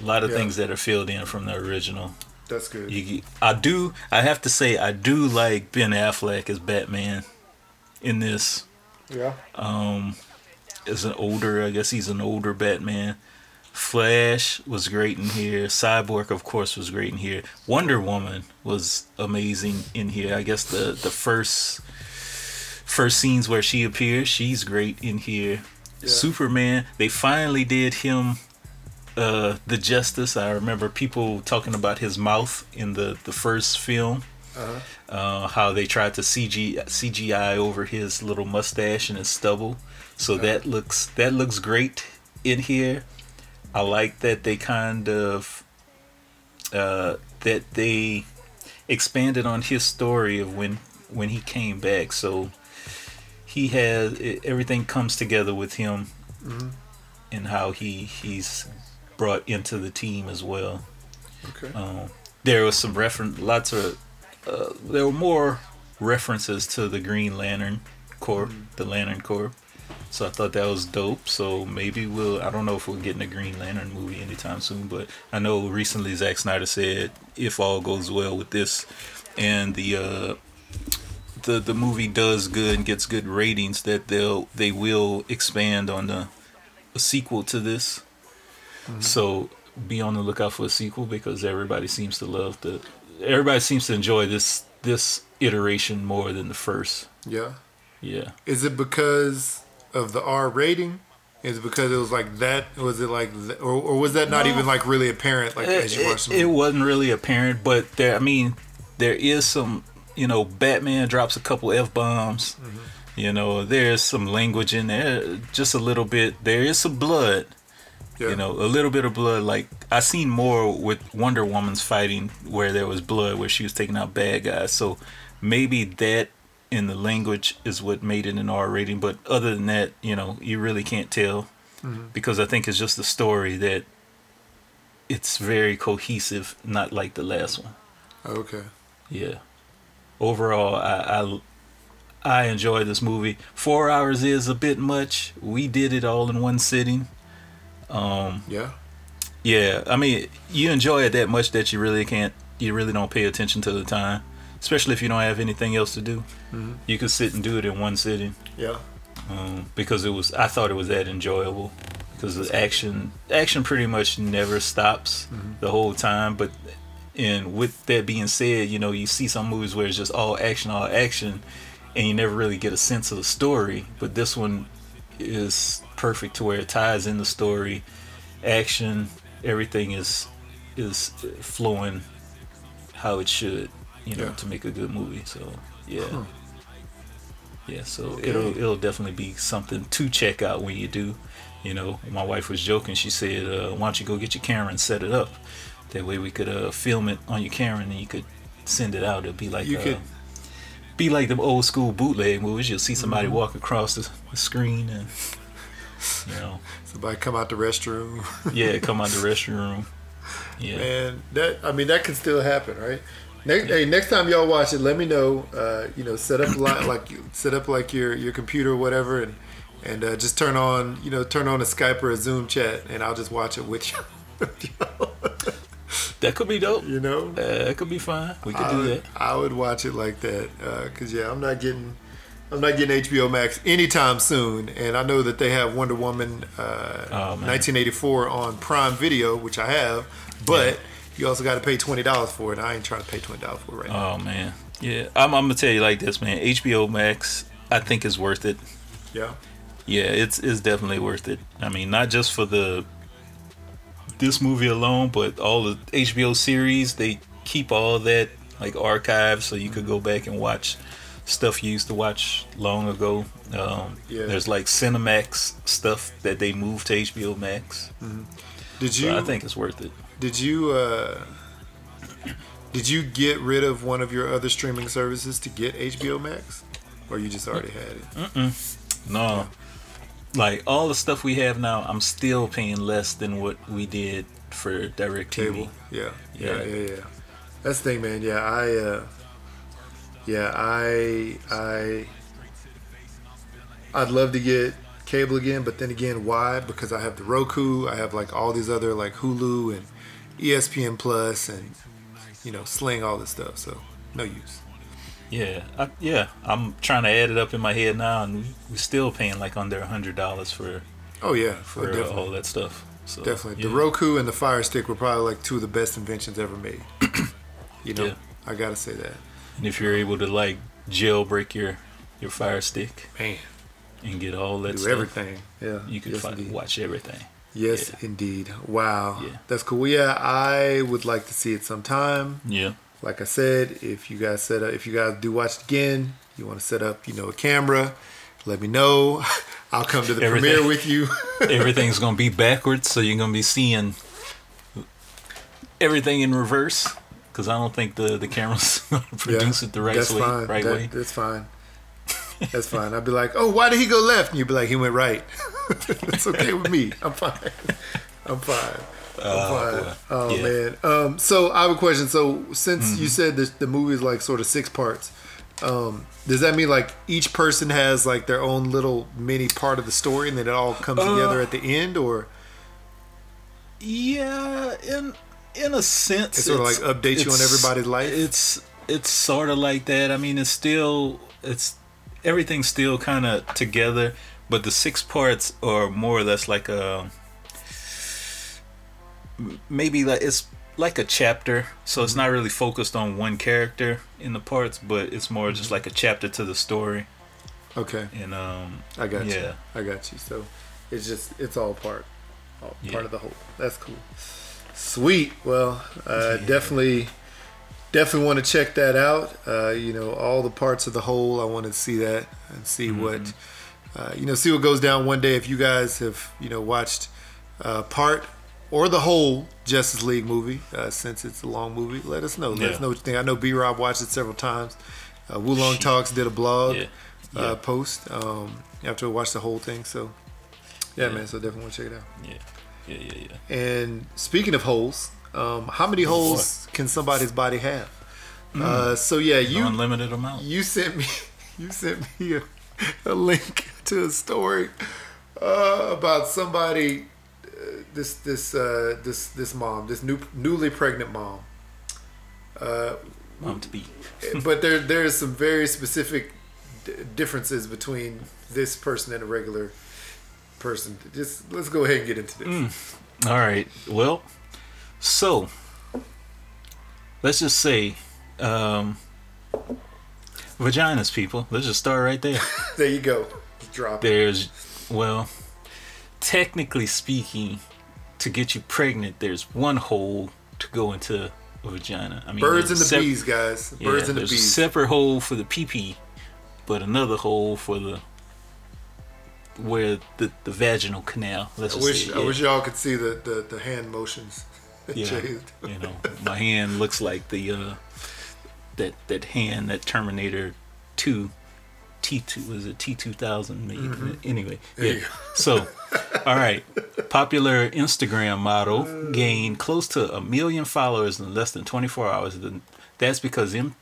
A lot of yeah. things that are filled in from the original. That's good. You, I do. I have to say, I do like Ben Affleck as Batman in this. Yeah. Um, as an older, I guess he's an older Batman. Flash was great in here. Cyborg, of course, was great in here. Wonder Woman was amazing in here. I guess the the first first scenes where she appears, she's great in here. Yeah. Superman, they finally did him. Uh, the Justice, I remember people talking about his mouth in the, the first film, uh-huh. uh, how they tried to C G, C G I over his little mustache and his stubble, so uh-huh. that looks that looks great in here. I like that they kind of uh, that they expanded on his story of when when he came back, so he has everything comes together with him mm-hmm. and how he he's brought into the team as well. Okay. Um, there was some reference, lots of, uh, there were more references to the Green Lantern Corps, mm-hmm. the Lantern Corps. So I thought that was dope. So maybe we'll, I don't know if we're getting a Green Lantern movie anytime soon, but I know recently Zack Snyder said if all goes well with this, and the uh, the the movie does good and gets good ratings, that they'll they will expand on the a sequel to this. Mm-hmm. So be on the lookout for a sequel because everybody seems to love the everybody seems to enjoy this this iteration more than the first. Yeah. Yeah. Is it because of the R rating? Is it because it was like that? Was it like th- or, or was that not no, even like really apparent like it, as you watched it, it wasn't really apparent, but there I mean there is some, you know, Batman drops a couple F-bombs. Mm-hmm. You know, there's some language in there, just a little bit. There is some blood. Yeah. You know, a little bit of blood. Like, I seen more with Wonder Woman's fighting where there was blood, where she was taking out bad guys. So maybe that in the language is what made it an R rating. But other than that, you know, you really can't tell mm-hmm. because I think it's just the story that it's very cohesive, not like the last one. Okay. Yeah. Overall, I, I, I enjoy this movie. Four hours is a bit much. We did it all in one sitting. Um, yeah, yeah. I mean, you enjoy it that much that you really can't, you really don't pay attention to the time, especially if you don't have anything else to do. Mm-hmm. You could sit and do it in one sitting. Yeah. Um, because it was, I thought it was that enjoyable because the action, action pretty much never stops mm-hmm. the whole time. But and with that being said, you know, you see some movies where it's just all action, all action, and you never really get a sense of the story. But this one is perfect to where it ties in the story, action, everything is is flowing how it should, you know, yeah. to make a good movie. So yeah, huh. yeah. So okay. it'll it'll definitely be something to check out when you do. You know, my wife was joking. She said, uh, "Why don't you go get your camera and set it up? That way we could uh, film it on your camera and you could send it out. It'll be like." You uh, could- Be like them old school bootleg movies. You'll see somebody mm-hmm. walk across the, the screen, and you know somebody come out the restroom. yeah, come out the restroom. Yeah, man, that I mean that can still happen, right? Next, yeah. Hey, next time y'all watch it, let me know. Uh, you know, set up like, like set up like your your computer or whatever, and and uh, just turn on you know turn on a Skype or a Zoom chat, and I'll just watch it with you. That could be dope. You know? Uh, that could be fine. We could I do would, that. I would watch it like that. Uh, Cause yeah, I'm not getting I'm not getting H B O Max anytime soon. And I know that they have Wonder Woman uh, oh, nineteen eighty-four on Prime Video, which I have, but yeah. you also gotta pay twenty dollars for it. I ain't trying to pay twenty dollars for it right oh, now. Oh man. Yeah. I'm I'm gonna tell you like this, man. H B O Max I think is worth it. Yeah. Yeah, it's it's definitely worth it. I mean, not just for the this movie alone, but all the H B O series, they keep all that like archives, so you could go back and watch stuff you used to watch long ago. Um, yeah. There's like Cinemax stuff that they moved to H B O Max. Mm-hmm. Did you? So I think it's worth it. Did you? Uh, did you get rid of one of your other streaming services to get H B O Max, or you just already had it? Mm-mm. No. Yeah. Like, all the stuff we have now, I'm still paying less than what we did for DirecTV. Yeah. Yeah, yeah, yeah, yeah. That's the thing, man. Yeah, I, uh, yeah, I, I, I'd love to get cable again, but then again, why? Because I have the Roku, I have, like, all these other, like, Hulu and E S P N Plus and you know, sling all this stuff. So no use. Yeah, I, yeah. I'm trying to add it up in my head now, and we're still paying like under a hundred dollars for. Oh yeah, for oh, all that stuff. So, definitely, yeah. The Roku and the Fire Stick were probably like two of the best inventions ever made. You know, yeah. I gotta say that. And if you're able to like jailbreak your your Fire Stick, man, and get all that, do stuff, everything. Yeah, you can yes, find, watch everything. Yes, yeah. Indeed. Wow, yeah. That's cool. Well, yeah, I would like to see it sometime. Yeah. Like I said, if you guys set up, if you guys do watch it again, you want to set up, you know, a camera, let me know. I'll come to the Everything, premiere with you. Everything's going to be backwards, so you're going to be seeing everything in reverse, because I don't think the, the camera's going to produce yeah, it the right, that's way, fine. right that, way. That's fine. That's fine. I'd be like, oh, why did he go left? And you'd be like, he went right. It's okay with me. I'm fine. I'm fine. Oh, oh yeah. man um, so I have a question. So since mm-hmm. you said that the movie is like sort of six parts, um, does that mean like each person has like their own little mini part of the story, and then it all comes uh, together at the end? Or yeah, in in a sense, it sort of like updates you on everybody's life. It's it's sort of like that. I mean, it's still it's everything's still kind of together, but the six parts are more or less like a maybe like it's like a chapter, so it's not really focused on one character in the parts, but it's more just like a chapter to the story. Okay. And um I got yeah. you. I got you. So it's just it's all part all yeah. part of the whole. That's cool. Sweet. Well, uh yeah. definitely definitely want to check that out. Uh you know, all the parts of the whole. I want to see that and see mm-hmm. what uh you know, see what goes down one day. If you guys have, you know, watched uh part or the whole Justice League movie, uh, since it's a long movie, let us know. Let yeah. us know what you think. I know B-Rob watched it several times. Uh, Wulong Talks did a blog yeah. Yeah. Uh, post um, after I watched the whole thing. So, yeah, yeah, man. So definitely want to check it out. Yeah, yeah, yeah, yeah. And speaking of holes, um, how many holes what? can somebody's body have? Mm. Uh, so yeah, you no unlimited amount. You sent me, you sent me a, a link to a story uh, about somebody. This this uh, this this mom, this new newly pregnant mom, uh, mom to be. But there there's some very specific d- differences between this person and a regular person. Just let's go ahead and get into this. Mm. All right. Well, so let's just say, um, vaginas, people. Let's just start right there. There you go. Drop. There's well. Technically speaking, to get you pregnant, there's one hole to go into a vagina. I mean, birds and the sep- bees, guys. Birds yeah, and the bees. There's a separate hole for the pee-pee, but another hole for the where the, the vaginal canal. Let's I just wish say, I yeah. wish y'all could see the, the, the hand motions. Yeah, you know, my hand looks like the uh, that that hand that Terminator two. T two was it T two thousand maybe mm-hmm. anyway yeah so all right popular Instagram model gained close to a million followers in less than twenty-four hours. That's because M-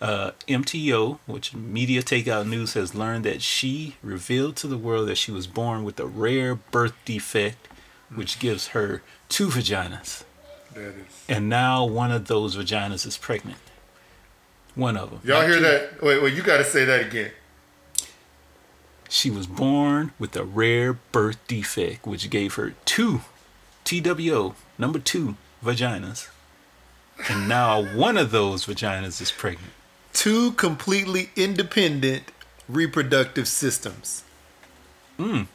uh, M T O, which Media Takeout News has learned that she revealed to the world that she was born with a rare birth defect, which gives her two vaginas. That is... and now one of those vaginas is pregnant. One of them. Y'all hear that? Wait, wait, you gotta say that again. She was born with a rare birth defect, which gave her two, T W O, number two, vaginas. And now one of those vaginas is pregnant. Two completely independent reproductive systems. Mm.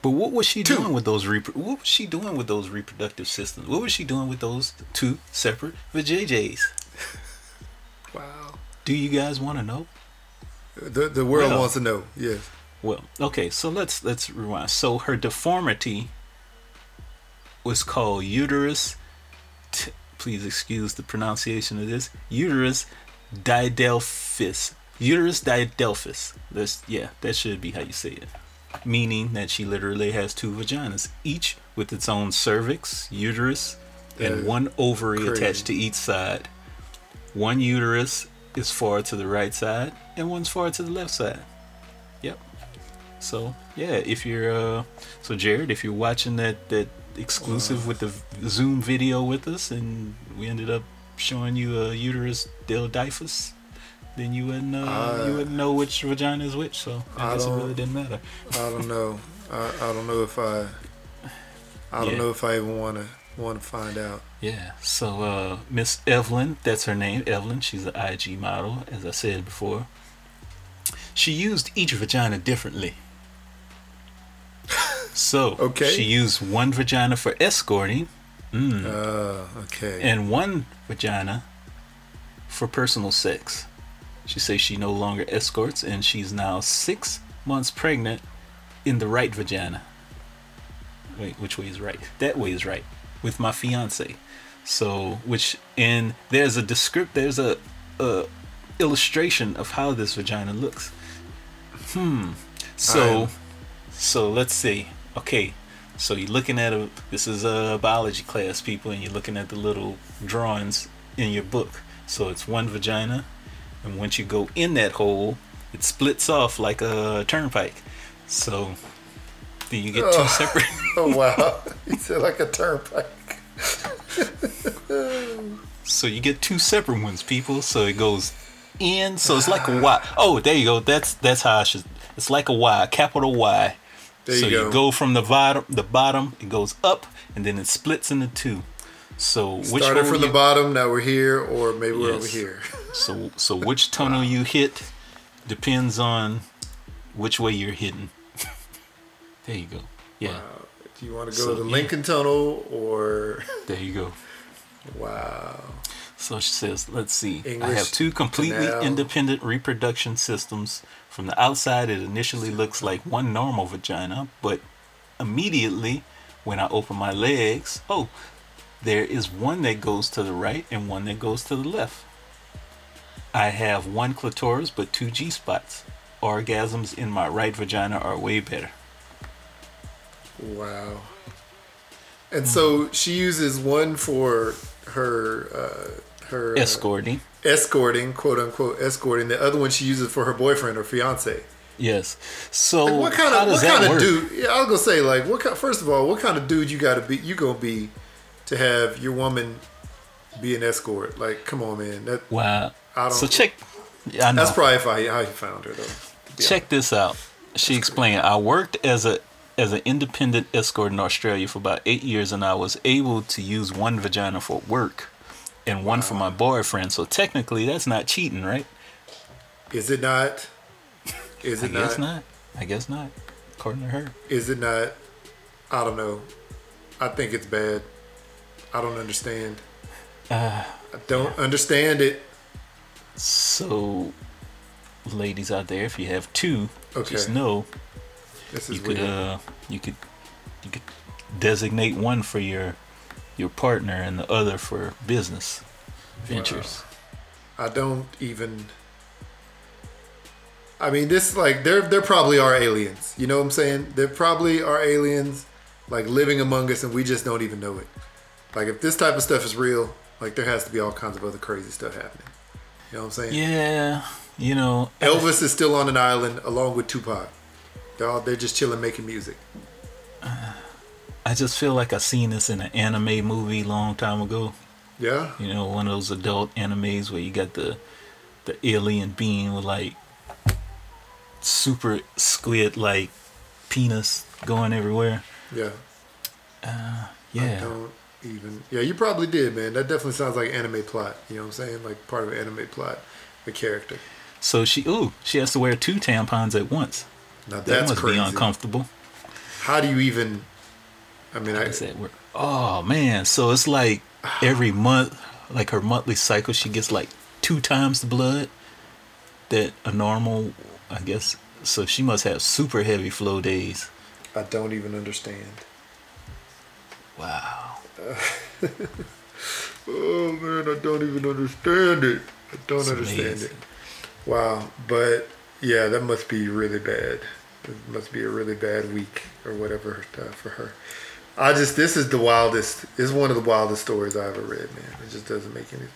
But what was she two. doing with those repro- What was she doing with those reproductive systems? What was she doing with those two separate vajayjays? Wow. Do you guys want to know? The the world well, wants to know. Yes. Well, okay, so let's let's rewind. So her deformity was called uterus. T- please excuse the pronunciation of this. Uterus Didelphis. Uterus Didelphis. That's yeah. That should be how you say it. Meaning that she literally has two vaginas, each with its own cervix, uterus, that and one ovary crazy. attached to each side. One uterus is far to the right side, and one's far to the left side. Yep. So yeah, if you're uh, so Jared, if you're watching that that exclusive wow. with the Zoom video with us, and we ended up showing you a Uterus Didelphis, then you wouldn't uh, uh, you wouldn't know which vagina is which. So I, I guess it really didn't matter. I don't know. I, I don't know if I. I don't yeah. know if I even want to want to find out. Yeah. So uh, Miss Evelyn, that's her name, Evelyn. She's an I G model, as I said before. She used each vagina differently. So okay. She used one vagina for escorting. Mm, uh, okay. And one vagina for personal sex. She says she no longer escorts, and she's now six months pregnant in the right vagina. Wait, which way is right? That way is right. With my fiance. So, which, and there's a descript, there's a, a illustration of how this vagina looks. Hmm. So, so let's see. Okay. So you're looking at a, this is a biology class, people, and you're looking at the little drawings in your book. So it's one vagina, and once you go in that hole, it splits off like a turnpike. So then you get oh. two separate. Oh, wow. You said like a turnpike. So you get two separate ones, people. So it goes in. So it's like a Y. Oh, there you go. That's that's how I should. It's like a Y, capital Y. There so you go. You go from the bottom, the bottom, it goes up, and then it splits into two. So which started from you, the bottom, now we're here, or maybe yes. we're over here. So so which tunnel wow. you hit depends on which way you're hitting. There you go. Yeah. Wow. Do you want to go so, to the Lincoln yeah. Tunnel or? There you go. Wow. So she says, let's see. English I have two completely canal. independent reproduction systems. From the outside, it initially looks like one normal vagina, but immediately when I open my legs, oh, there is one that goes to the right and one that goes to the left. I have one clitoris, but two G-spots. Orgasms in my right vagina are way better. Wow. And so she uses one for her... Uh, Her, escorting uh, escorting quote unquote escorting the other one she uses for her boyfriend or fiance. Yes. So like what kind of what kind of work? dude yeah, I was gonna say like what kind first of all what kind of dude you gotta be you gonna be to have your woman be an escort? Like come on, man. That wow I don't so check yeah, I know. That's probably how you, how you found her though. Check honest. this out. She explained, I worked as a as an independent escort in Australia for about eight years, and I was able to use one vagina for work and one wow. for my boyfriend. So technically that's not cheating, right? Is it not? Is it I not? I guess not. I guess not. According to her. Is it not? I don't know. I think it's bad. I don't understand. Uh, I don't yeah. understand it. So ladies out there, if you have two, okay. just know this is you weird. could uh, you could you could designate one for your your partner and the other for business ventures. Wow. I don't even I mean this like there there probably are aliens. You know what I'm saying? There probably are aliens like living among us and we just don't even know it. Like if this type of stuff is real, like there has to be all kinds of other crazy stuff happening. You know what I'm saying? Yeah. You know, Elvis I, is still on an island along with Tupac. They're all, they're just chilling making music. Uh, I just feel like I seen this in an anime movie long time ago. Yeah. You know, one of those adult animes where you got the the alien being with like super squid like penis going everywhere. Yeah. Uh, yeah. I don't even. Yeah, you probably did, man. That definitely sounds like an anime plot. You know what I'm saying? Like part of an anime plot, a character. So she, ooh, she has to wear two tampons at once. Now that's that must crazy. be uncomfortable. How do you even? I mean, I, I said, oh man, so it's like every month, like her monthly cycle, she gets like two times the blood that a normal, I guess. So she must have super heavy flow days. I don't even understand. Wow. Uh, oh man, I don't even understand it. I don't it's understand amazing. it. Wow. But yeah, that must be really bad. It must be a really bad week or whatever uh, for her. I just, this is the wildest, it's one of the wildest stories I ever read, man. It just doesn't make any,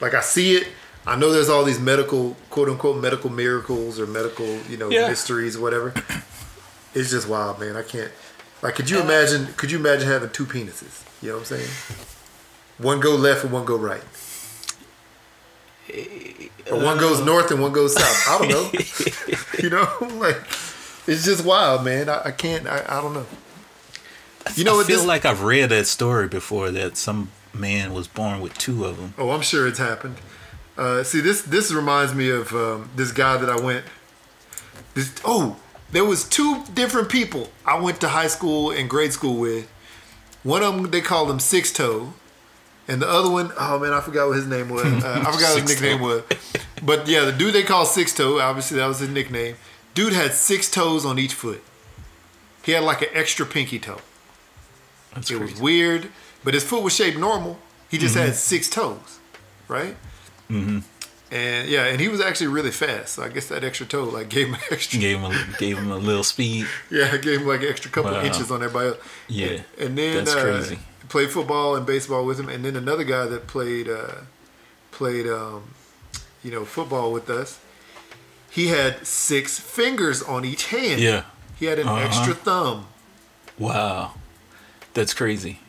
like I see it. I know there's all these medical, quote unquote, medical miracles or medical, you know, yeah. mysteries, whatever. It's just wild, man. I can't, like, could you imagine, could you imagine having two penises? You know what I'm saying? One go left and one go right. Or one goes north and one goes south. I don't know. You know, like, it's just wild, man. I, I can't, I, I don't know. You know, I feel this, like I've read that story before, that some man was born with two of them. Oh, I'm sure it's happened. Uh, see, this this reminds me of um, this guy that I went. This, oh, there was two different people I went to high school and grade school with. One of them, they called him Six Toe. And the other one, oh man, I forgot what his name was. Uh, I forgot what his nickname was. But yeah, the dude they called Six Toe, obviously that was his nickname. Dude had six toes on each foot. He had like an extra pinky toe. That's it crazy. Was weird, but his foot was shaped normal. He just mm-hmm. had six toes, right? Mm-hmm. And yeah, and he was actually really fast. So I guess that extra toe like gave him extra. Gave him a, gave him a little speed. Yeah, it gave him like an extra couple wow. of inches on everybody else. Yeah, and, and then that's uh, crazy. Played football and baseball with him, and then another guy that played uh, played um, you know football with us. He had six fingers on each hand. Yeah, he had an uh-huh. extra thumb. Wow. That's crazy.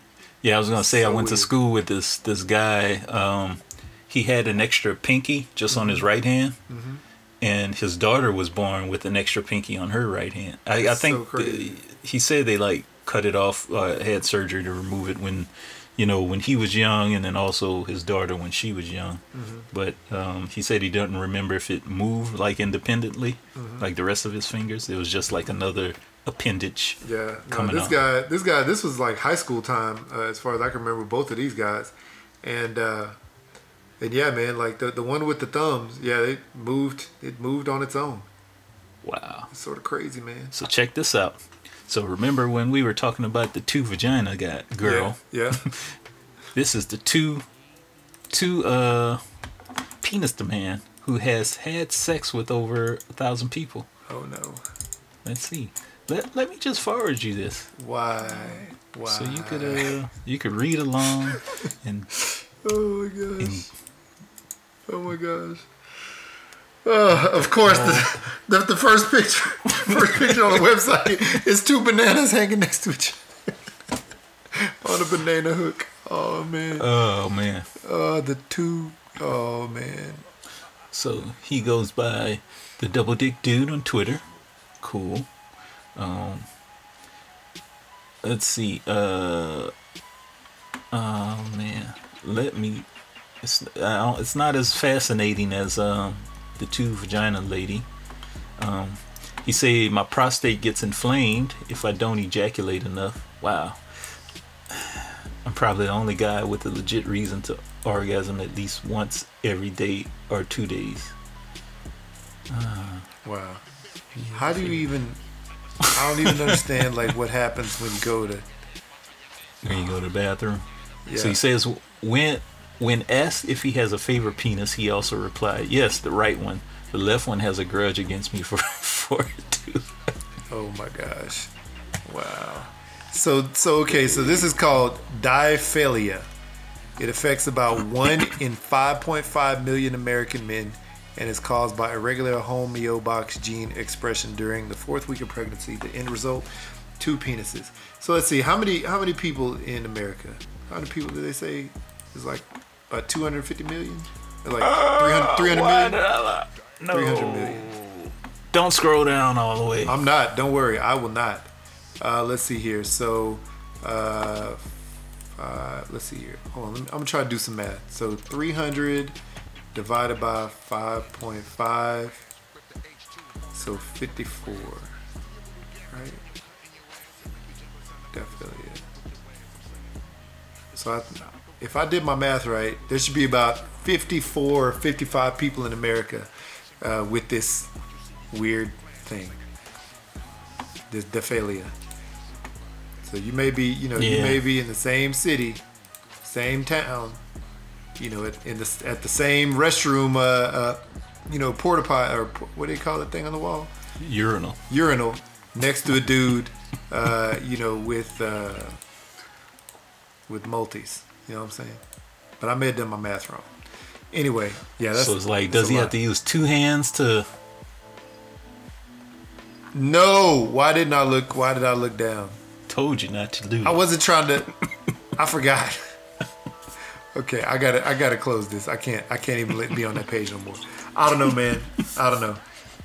Yeah, I was gonna say so I went weird. to school with this this guy. Um, he had an extra pinky just mm-hmm. on his right hand, mm-hmm. and his daughter was born with an extra pinky on her right hand. I, I think so the, he said they like cut it off, uh, had surgery to remove it when, you know, when he was young, and then also his daughter when she was young. Mm-hmm. But um, he said he doesn't remember if it moved like independently, mm-hmm. like the rest of his fingers. It was just like another appendage. Yeah, no, this on. guy, this guy, this was like high school time, uh, as far as I can remember. Both of these guys, and uh, and yeah, man, like the the one with the thumbs, yeah, it moved, it moved on its own. Wow, it's sort of crazy, man. So check this out. So remember when we were talking about the two vagina guy girl? Yeah. yeah. This is the two, two uh, penis the man who has had sex with over a thousand people. Oh no. Let's see. Let, let me just forward you this. Why? Why? So you could uh, you could read along and oh my gosh. And, oh my gosh. Uh, of course oh. the, the the first picture first picture on the website is two bananas hanging next to each other on a banana hook. Oh man. Oh man. Uh the two oh man. So he goes by the Double Dick Dude on Twitter. Cool. Um, let's see. Uh, oh man, let me. It's I don't, it's not as fascinating as um the two vagina lady. Um, he say my prostate gets inflamed if I don't ejaculate enough. Wow. I'm probably the only guy with a legit reason to orgasm at least once every day or two days. Uh, wow. How do you even? I don't even understand like what happens when you go to when you go to the bathroom. Yeah. So he says when when asked if he has a favorite penis, he also replied, "Yes, the right one. The left one has a grudge against me for for it too." Oh my gosh! Wow. So so okay. So this is called Diphalia. It affects about one in five point five million American men. And is caused by irregular homeobox gene expression during the fourth week of pregnancy. The end result, two penises. So let's see, how many how many people in America? How many people do they say is like about two hundred fifty million? Or like uh, three hundred, three hundred million? I, no. three hundred million. Don't scroll down all the way. I'm not. Don't worry. I will not. Uh, let's see here. So, uh, uh, let's see here. Hold on. Let me, I'm going to try to do some math. So, three hundred... divided by five point five, so fifty-four, right? Definitely. So I, if I did my math right, there should be about fifty-four or fifty-five people in America uh, with this weird thing, this Diphalia. So you may be, you know, yeah. you may be in the same city, same town, you know, at, in the, at the same restroom, uh, uh, you know, porta potty, or what do you call that thing on the wall? Urinal. Urinal, next to a dude, uh, you know, with uh, with multis. You know what I'm saying? But I may have done my math wrong. Anyway, yeah. That's, so it's like, does he lot. have to use two hands to? No. Why didn't I look? Why did I look down? Told you not to do. I wasn't trying to. I forgot. Okay, I gotta, I gotta close this. I can't, I can't even let be on that page no more. I don't know, man. I don't know.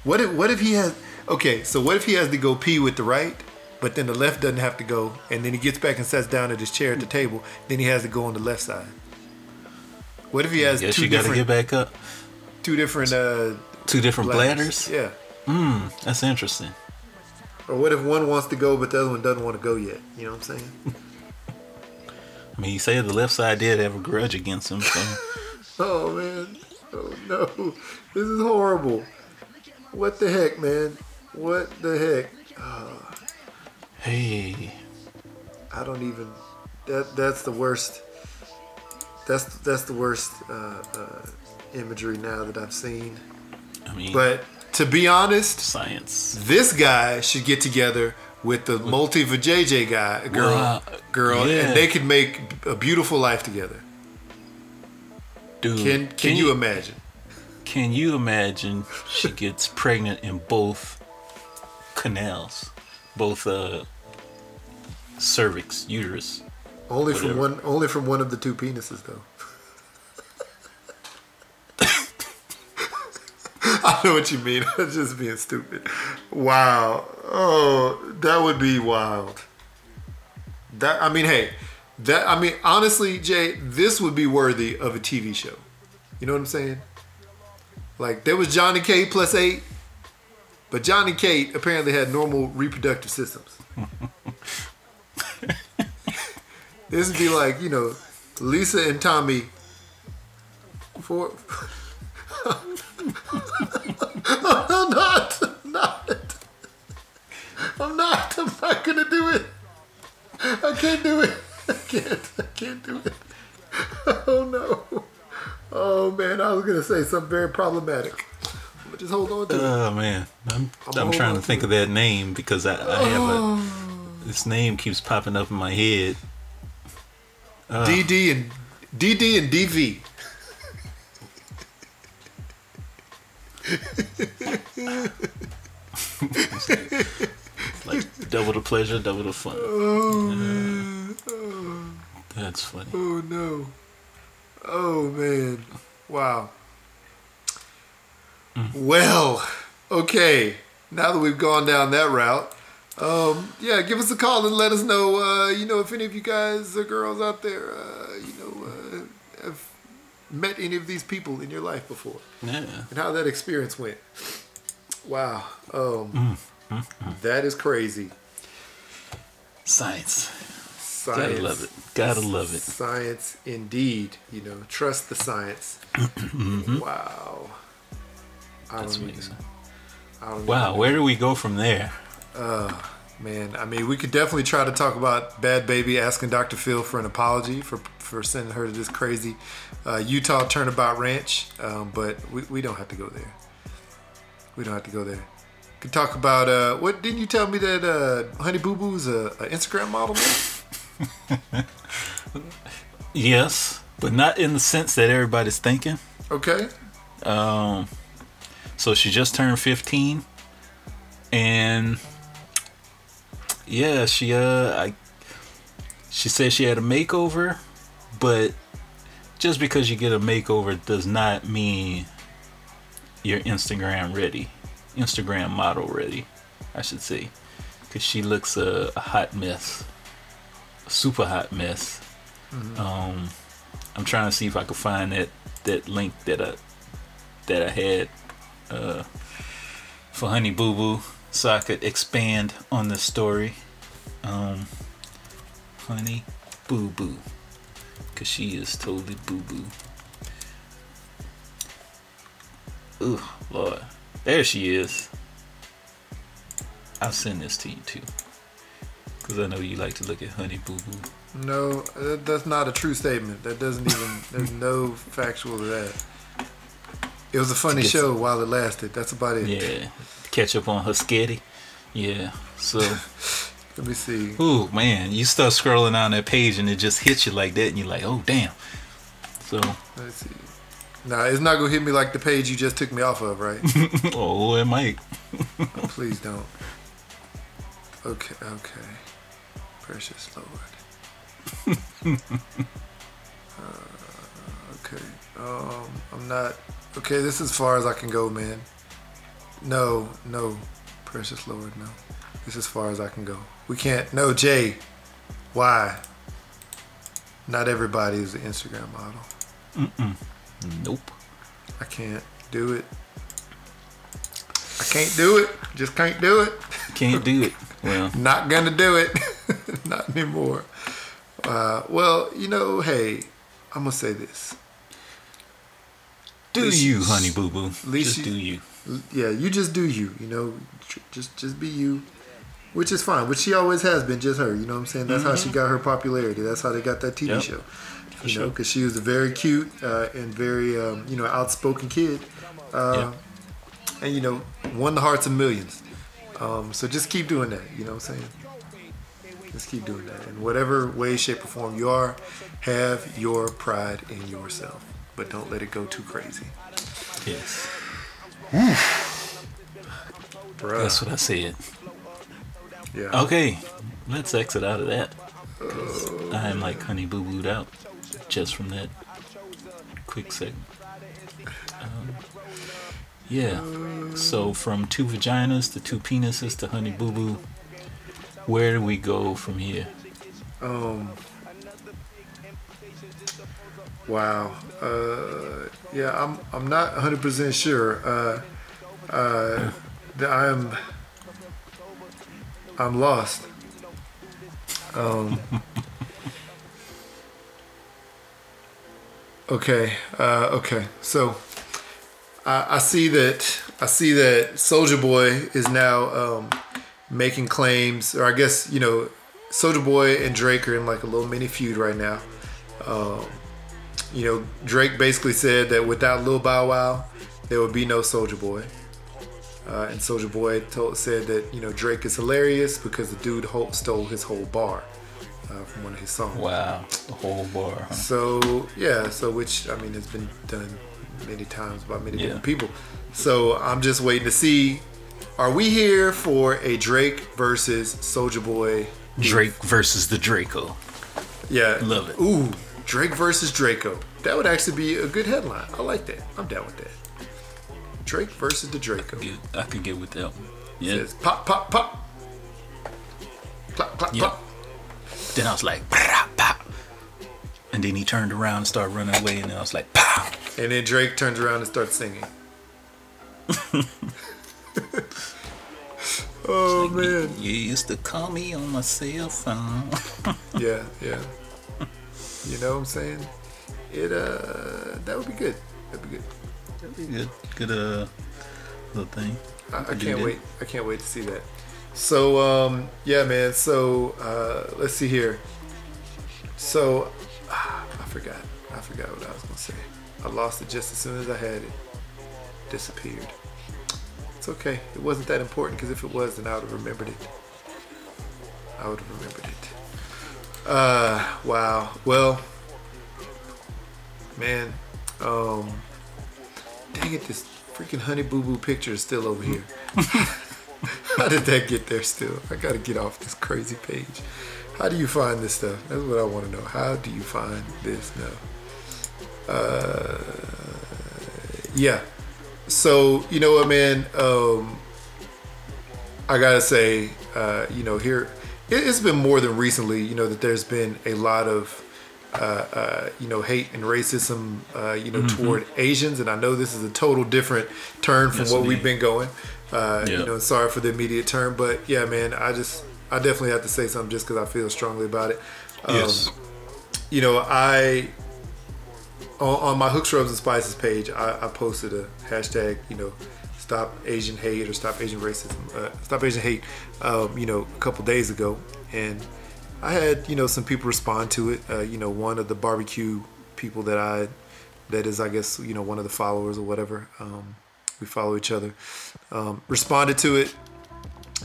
What if, what if he has? Okay, so what if he has to go pee with the right, but then the left doesn't have to go, and then he gets back and sits down at his chair at the table. Then he has to go on the left side. What if he has yes, two you different? Gotta get back up. Two different. Uh, two different bladders. bladders? Yeah. Hmm, that's interesting. Or what if one wants to go, but the other one doesn't want to go yet? You know what I'm saying? I mean, you say the left side did have a grudge against him. So. Oh, man. Oh, no. This is horrible. What the heck, man? What the heck? Oh. Hey. I don't even... That That's the worst... That's, that's the worst uh, uh, imagery now that I've seen. I mean... But... To be honest, science. This guy should get together with the multi vajayjay guy, girl, wow. girl, yeah. and they could make a beautiful life together. Dude, can can, can you, you imagine? Can you imagine? She gets pregnant in both canals, both uh, cervix, uterus. Only whatever. from one. Only from one of the two penises, though. I know what you mean. I'm just being stupid. Wow. Oh, that would be wild. That I mean, hey, that I mean, honestly, Jay, this would be worthy of a T V show. You know what I'm saying? Like there was Johnny Cate plus eight, but Johnny Cate apparently had normal reproductive systems. This would be like, you know, Lisa and Tommy. For. I'm not. I'm not. I'm not. I'm not gonna do it. I can't do it. I can't. I can't do it. Oh no. Oh man. I was gonna say something very problematic. But just hold on to it. Oh man. I'm. I'm, I'm trying to think to of that name because I, I oh. have a. This name keeps popping up in my head. Uh, D D and D D and D V. Like double the pleasure, double the fun. Oh, uh, man. Oh. That's funny. Oh no. Oh man. Wow. Mm. Well, okay. Now that we've gone down that route, um, yeah, give us a call and let us know. Uh, you know, if any of you guys or girls out there, uh, you know, uh, have met any of these people in your life before, yeah, and how that experience went. Wow. Um, mm, mm, mm. That is crazy. Science. Science. Gotta love it. Gotta love it. Science indeed. You know, trust the science. Mm-hmm. Wow. I That's don't amazing. I don't wow. Know. Where do we go from there? Uh, man, I mean, we could definitely try to talk about Bad Baby asking Doctor Phil for an apology for for sending her to this crazy uh, Utah turnabout ranch, um, but we, we don't have to go there. We don't have to go there. We could talk about uh, what didn't you tell me that uh, Honey Boo Boo's a, a Instagram model? Yes, but not in the sense that everybody's thinking. Okay. Um. So she just turned fifteen, and yeah, she uh, I. She said she had a makeover, but just because you get a makeover does not mean you're Instagram ready, Instagram model ready, I should say, because she looks a, a hot mess, a super hot mess. Mm-hmm. Um, I'm trying to see if I can find that, that link that I that I had uh, for Honey Boo Boo, so I could expand on this story. Um, Honey Boo Boo, because she is totally boo boo. Oh Lord, there she is. I'll send this to you too, because I know you like to look at Honey Boo Boo. No, that's not a true statement. That doesn't even. There's no factual to that. It was a funny show some. While it lasted. That's about it. Yeah, catch up on her sketty. Yeah, so. Let me see. Ooh, man. You start scrolling on that page and it just hits you like that and you're like, oh, damn. So. Let's see. Nah, it's not going to hit me like the page you just took me off of, right? Oh, it might. Please don't. Okay, okay. Precious Lord. uh, Um, I'm not... Okay, this is as far as I can go, man. No, no. Precious Lord, no. This is as far as I can go. We can't... No, Jay. Why? Not everybody is an Instagram model. Mm-mm. Nope. I can't do it. I can't do it. Just can't do it. Can't do it. Well, not gonna do it. Not anymore. Uh, well, you know, hey, I'm gonna say this. Do least you, honey boo boo? Just you, do you. Yeah, you just do you. You know, just just be you, which is fine. Which she always has been, just her. You know what I'm saying? That's mm-hmm. how she got her popularity. That's how they got that T V yep. show. For you sure. know, because she was a very cute uh, and very um, you know outspoken kid. Uh, yep. And, you know, won the hearts of millions. Um, so just keep doing that. You know what I'm saying? Just keep doing that. In whatever way, shape, or form you are, have your pride in yourself. But don't let it go too crazy. Yes. Bruh. That's what I said. Yeah. Okay. Let's exit out of that. Uh, I am like honey boo-booed out just from that quick segment. Um, Yeah, so from two vaginas to two penises to honey boo boo, where do we go from here? Um. Wow. Uh. Yeah, I'm. I'm not one hundred percent sure. Uh. Uh. I'm. I'm lost. Um. okay. Uh. Okay. So. I see that I see that Soulja Boy is now um, making claims, or I guess you know, Soulja Boy and Drake are in like a little mini feud right now. Um, you know, Drake basically said that without Lil Bow Wow, there would be no Soulja Boy, uh, and Soulja Boy told, said that you know Drake is hilarious because the dude ho- stole his whole bar uh, from one of his songs. Wow, the whole bar. Huh? So yeah, so which I mean has been done many times by many yeah. different people. So I'm just waiting to see, are we here for a Drake versus Soulja Boy? Drake versus the Draco. Yeah. Love it. Ooh, Drake versus Draco. That would actually be a good headline. I like that. I'm down with that. Drake versus the Draco. I could get with that one. Yeah. It says pop, pop, pop. Plop, plop, yep. pop. Then I was like, pop, pop. And then he turned around and started running away, and then I was like, pow. And then Drake turns around and starts singing. Oh, like, man. You, you used to call me on my cell phone. yeah, yeah. You know what I'm saying? It, uh, that would be good. That'd be good. That'd be good. Good, uh, little thing. I, I can't wait. I can't wait to see that. So, um, yeah, man. So, uh, let's see here. So, ah, I forgot. I forgot what I was going to say. I lost it just as soon as I had it. Disappeared. It's okay. It wasn't that important, because if it was, then I would have remembered it. I would have remembered it. Uh, wow. Well, man. Um, dang it, this freaking honey boo boo picture is still over here. How did that get there still? I got to get off this crazy page. How do you find this stuff? That's what I want to know. How do you find this now? Uh, yeah. So, you know what, man? Um, I got to say, uh, you know, here, it, it's been more than recently, you know, that there's been a lot of, uh, uh, you know, hate and racism, uh, you know, mm-hmm. toward Asians. And I know this is a total different turn from yes, what man. we've been going. Uh, yep. You know, sorry for the immediate turn. But, yeah, man, I just... I definitely have to say something just because I feel strongly about it. Um, yes. You know, I, on, on my Hooks Rubs and Spices page, I, I posted a hashtag, you know, stop Asian hate or stop Asian racism, uh, stop Asian hate, um, you know, a couple days ago. And I had, you know, some people respond to it. Uh, you know, one of the barbecue people that I, that is, I guess, you know, one of the followers or whatever, um, we follow each other, um, responded to it.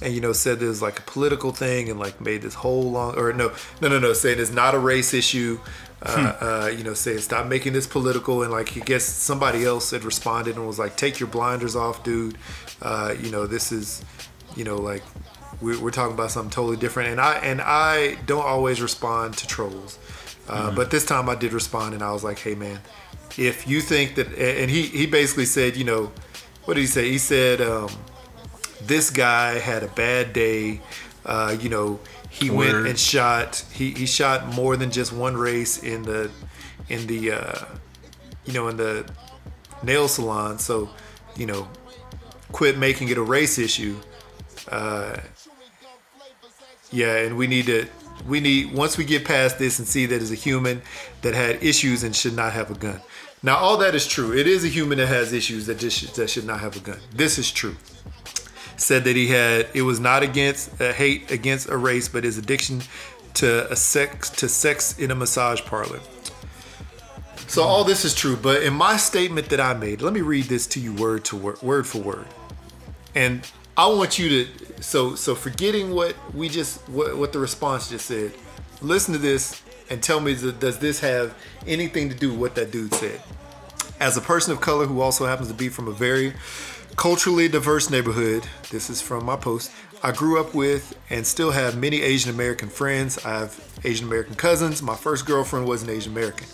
And, you know, said there's like a political thing and like made this whole long, or no, no, no, no, saying it's not a race issue. Uh, hmm. uh, you know, saying stop making this political. And like, I guess somebody else had responded and was like, take your blinders off, dude. Uh, you know, this is, you know, like we're, we're talking about something totally different. And I, and I don't always respond to trolls. Uh, mm-hmm. But this time I did respond, and I was like, hey, man, if you think that, and he, he basically said, you know, what did he say? He said, um, this guy had a bad day. Uh, you know, he Word. went and shot, he, he shot more than just one race in the, in the, uh, you know, in the nail salon. So, you know, quit making it a race issue. Uh, yeah. And we need to, we need, once we get past this and see that as a human that had issues and should not have a gun. Now, all that is true. It is a human that has issues that just should, that should not have a gun. This is true. Said that he had, it was not against a uh, hate against a race, but his addiction to a sex, to sex in a massage parlor. So all this is true, but in my statement that I made, let me read this to you word to word, word for word. And I want you to, so so forgetting what we just, what, what the response just said, listen to this and tell me, does this have anything to do with what that dude said? As a person of color who also happens to be from a very culturally diverse neighborhood, this is from my post, I grew up with and still have many Asian American friends. I have Asian American cousins. My first girlfriend was an Asian American.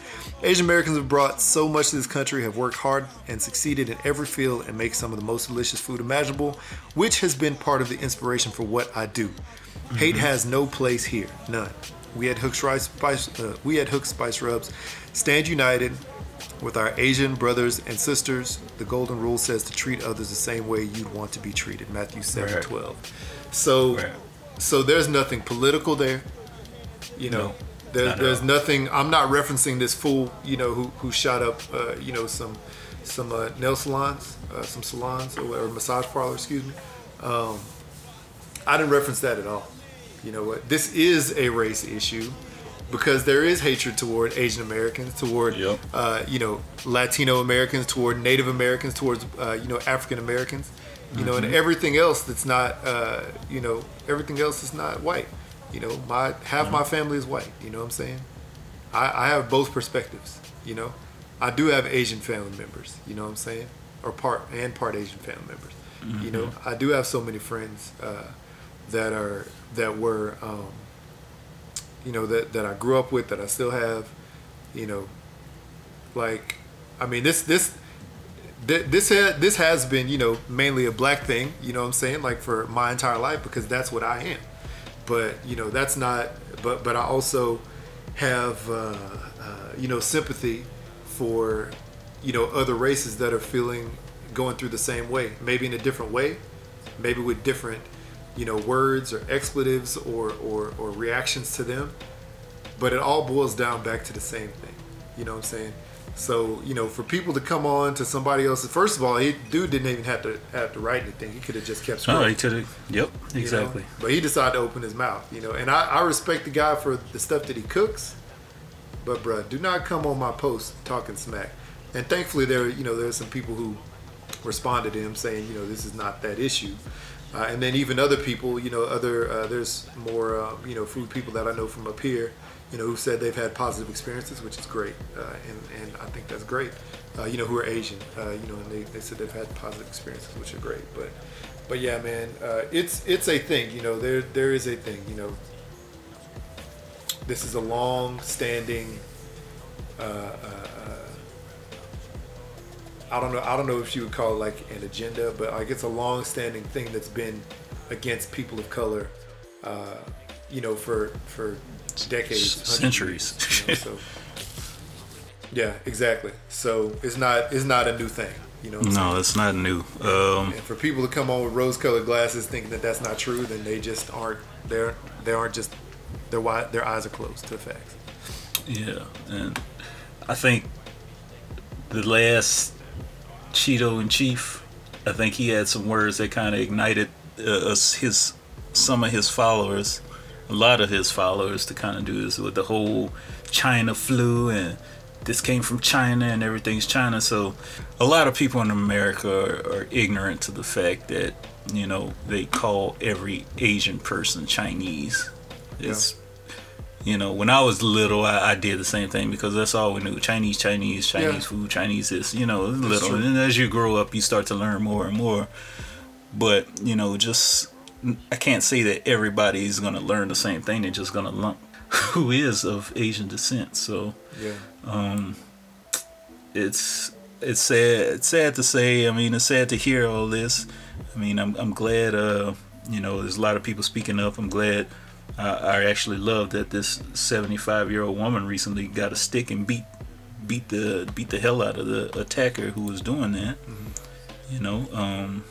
Asian Americans have brought so much to this country, have worked hard and succeeded in every field and make some of the most delicious food imaginable, which has been part of the inspiration for what I do. Mm-hmm. Hate has no place here, none. We had Hooks Rice Spice, uh, we had Hooks Spice Rubs stand united with our Asian brothers and sisters. The golden rule says to treat others the same way you'd want to be treated, Matthew seven twelve. Right. So, right. so there's nothing political there, you know. No. There, not there's nothing. I'm not referencing this fool, you know, who who shot up, uh, you know, some some uh, nail salons, uh, some salons or whatever, massage parlor. Excuse me. Um, I didn't reference that at all. You know what? This is a race issue because there is hatred toward Asian Americans, toward yep. uh, you know, Latino Americans, toward Native Americans, towards uh, you know, African Americans, you mm-hmm. know, and everything else that's not uh, you know, everything else that's not white. You know, my half mm-hmm. my family is white. You know what I'm saying? I, I have both perspectives. You know, I do have Asian family members. You know what I'm saying? Or part and part Asian family members. Mm-hmm. You know, I do have so many friends uh, that are that were, um, you know, that, that I grew up with that I still have. You know, like, I mean, this this th- this ha- this has been, you know, mainly a black thing. You know what I'm saying? Like, for my entire life, because that's what I am. But, you know, that's not, but but I also have, uh, uh, you know, sympathy for, you know, other races that are feeling, going through the same way, maybe in a different way, maybe with different, you know, words or expletives or, or, or reactions to them. But it all boils down back to the same thing. You know what I'm saying? So, you know, for people to come on to somebody else, first of all, he, dude didn't even have to have to write anything. He could have just kept scrolling. Oh, he could have. Yep, exactly. You know? But he decided to open his mouth, you know. And I, I respect the guy for the stuff that he cooks, but bruh, do not come on my post talking smack. And thankfully, there, you know, there's some people who responded to him saying, you know, this is not that issue. Uh, and then even other people, you know, other uh, there's more, uh, you know, food people that I know from up here, you know, who said they've had positive experiences, which is great, uh, and and I think that's great. Uh, you know, who are Asian, uh, you know, and they, they said they've had positive experiences, which are great. But, but yeah, man, uh, it's it's a thing, you know. There there is a thing, you know. This is a long-standing. Uh, uh, I don't know. I don't know if you would call it like an agenda, but like it's a long-standing thing that's been against people of color, uh, you know, for for. decades, centuries, years, you know, so yeah, exactly. So it's not it's not a new thing, you know. No, it's not new. Um, and for people to come on with rose-colored glasses thinking that that's not true, then they just aren't. They're they aren't just their wide their eyes are closed to the facts. Yeah, and I think the last Cheeto in Chief, I think he had some words that kind of ignited uh, his some of his followers. A lot of his followers to kind of do this with the whole China flu and this came from China and everything's China. So a lot of people in America are, are ignorant to the fact that, you know, they call every Asian person Chinese. It's, yeah. You know, when I was little, I, I did the same thing because that's all we knew. Chinese, Chinese, Chinese yeah. food, Chinese this, you know, little. True. And as you grow up, you start to learn more and more. But, you know, just... I can't say that everybody's going to learn the same thing. They're just going to lump who is of Asian descent. So, yeah. um, it's it's sad. It's sad to say. I mean, it's sad to hear all this. I mean, I'm I'm glad. Uh, you know, there's a lot of people speaking up. I'm glad. Uh, I actually love that this seventy-five-year-old woman recently got a stick and beat beat the beat the hell out of the attacker who was doing that. Mm-hmm. You know, um,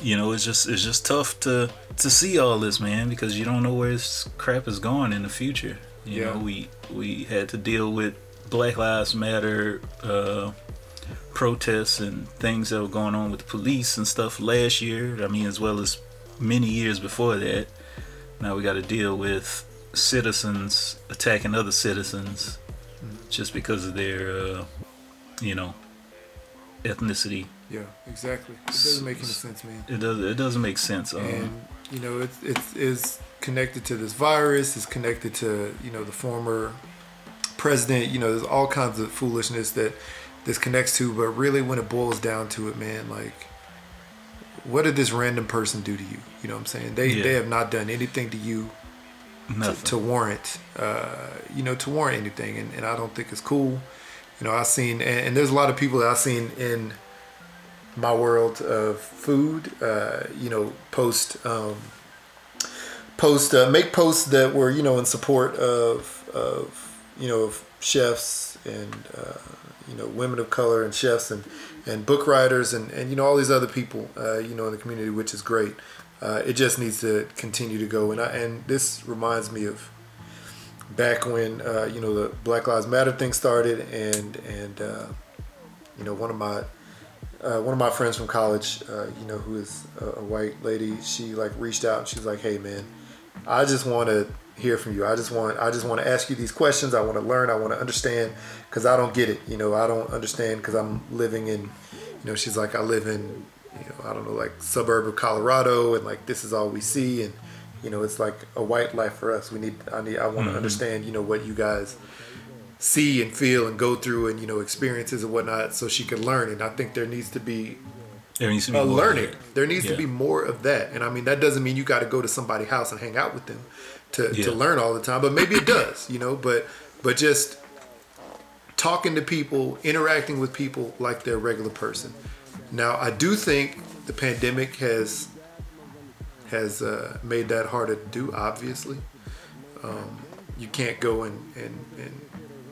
you know, it's just it's just tough to to see all this, man, because you don't know where this crap is going in the future. You yeah. know, we we had to deal with Black Lives Matter uh, protests and things that were going on with the police and stuff last year. I mean, as well as many years before that. Now we got to deal with citizens attacking other citizens just because of their, uh, you know, ethnicity. Yeah, exactly. It doesn't make any sense, man. It does. It doesn't make sense. Um, and you know, it's it's is connected to this virus. It's connected to you know the former president. You know, there's all kinds of foolishness that this connects to. But really, when it boils down to it, man, like. What did this random person do to you? You know what I'm saying? They yeah. they have not done anything to you to, to warrant, uh, you know, to warrant anything. And, and I don't think it's cool. You know, I've seen, and, and there's a lot of people that I've seen in my world of food, uh, you know, post, um, post, uh, make posts that were, you know, in support of, of you know, of chefs and, uh, you know, women of color and chefs and, and book writers and, and, you know, all these other people, uh, you know, in the community, which is great. Uh, it just needs to continue to go. And I, and this reminds me of back when, uh, you know, the Black Lives Matter thing started. And, and uh, you know, one of my uh, one of my friends from college, uh, you know, who is a, a white lady, she, like, reached out and she's like, hey, man, I just want to hear from you. I just want I just want to ask you these questions. I want to learn. I want to understand because I don't get it. You know, I don't understand because I'm living in, you know, she's like, I live in, you know, I don't know, like suburb of Colorado and like this is all we see. And, you know, it's like a white life for us. We need I need I want mm-hmm. to understand, you know, what you guys see and feel and go through and, you know, experiences and whatnot so she could learn. And I think there needs to be There needs to be uh, more learning. There needs yeah. to be more of that. And I mean, that doesn't mean you got to go to somebody's house and hang out with them to, yeah. to learn all the time. But maybe it does, you know, but but just talking to people, interacting with people like they're a regular person. Now, I do think the pandemic has has uh, made that harder to do, obviously. Um, you can't go and, and, and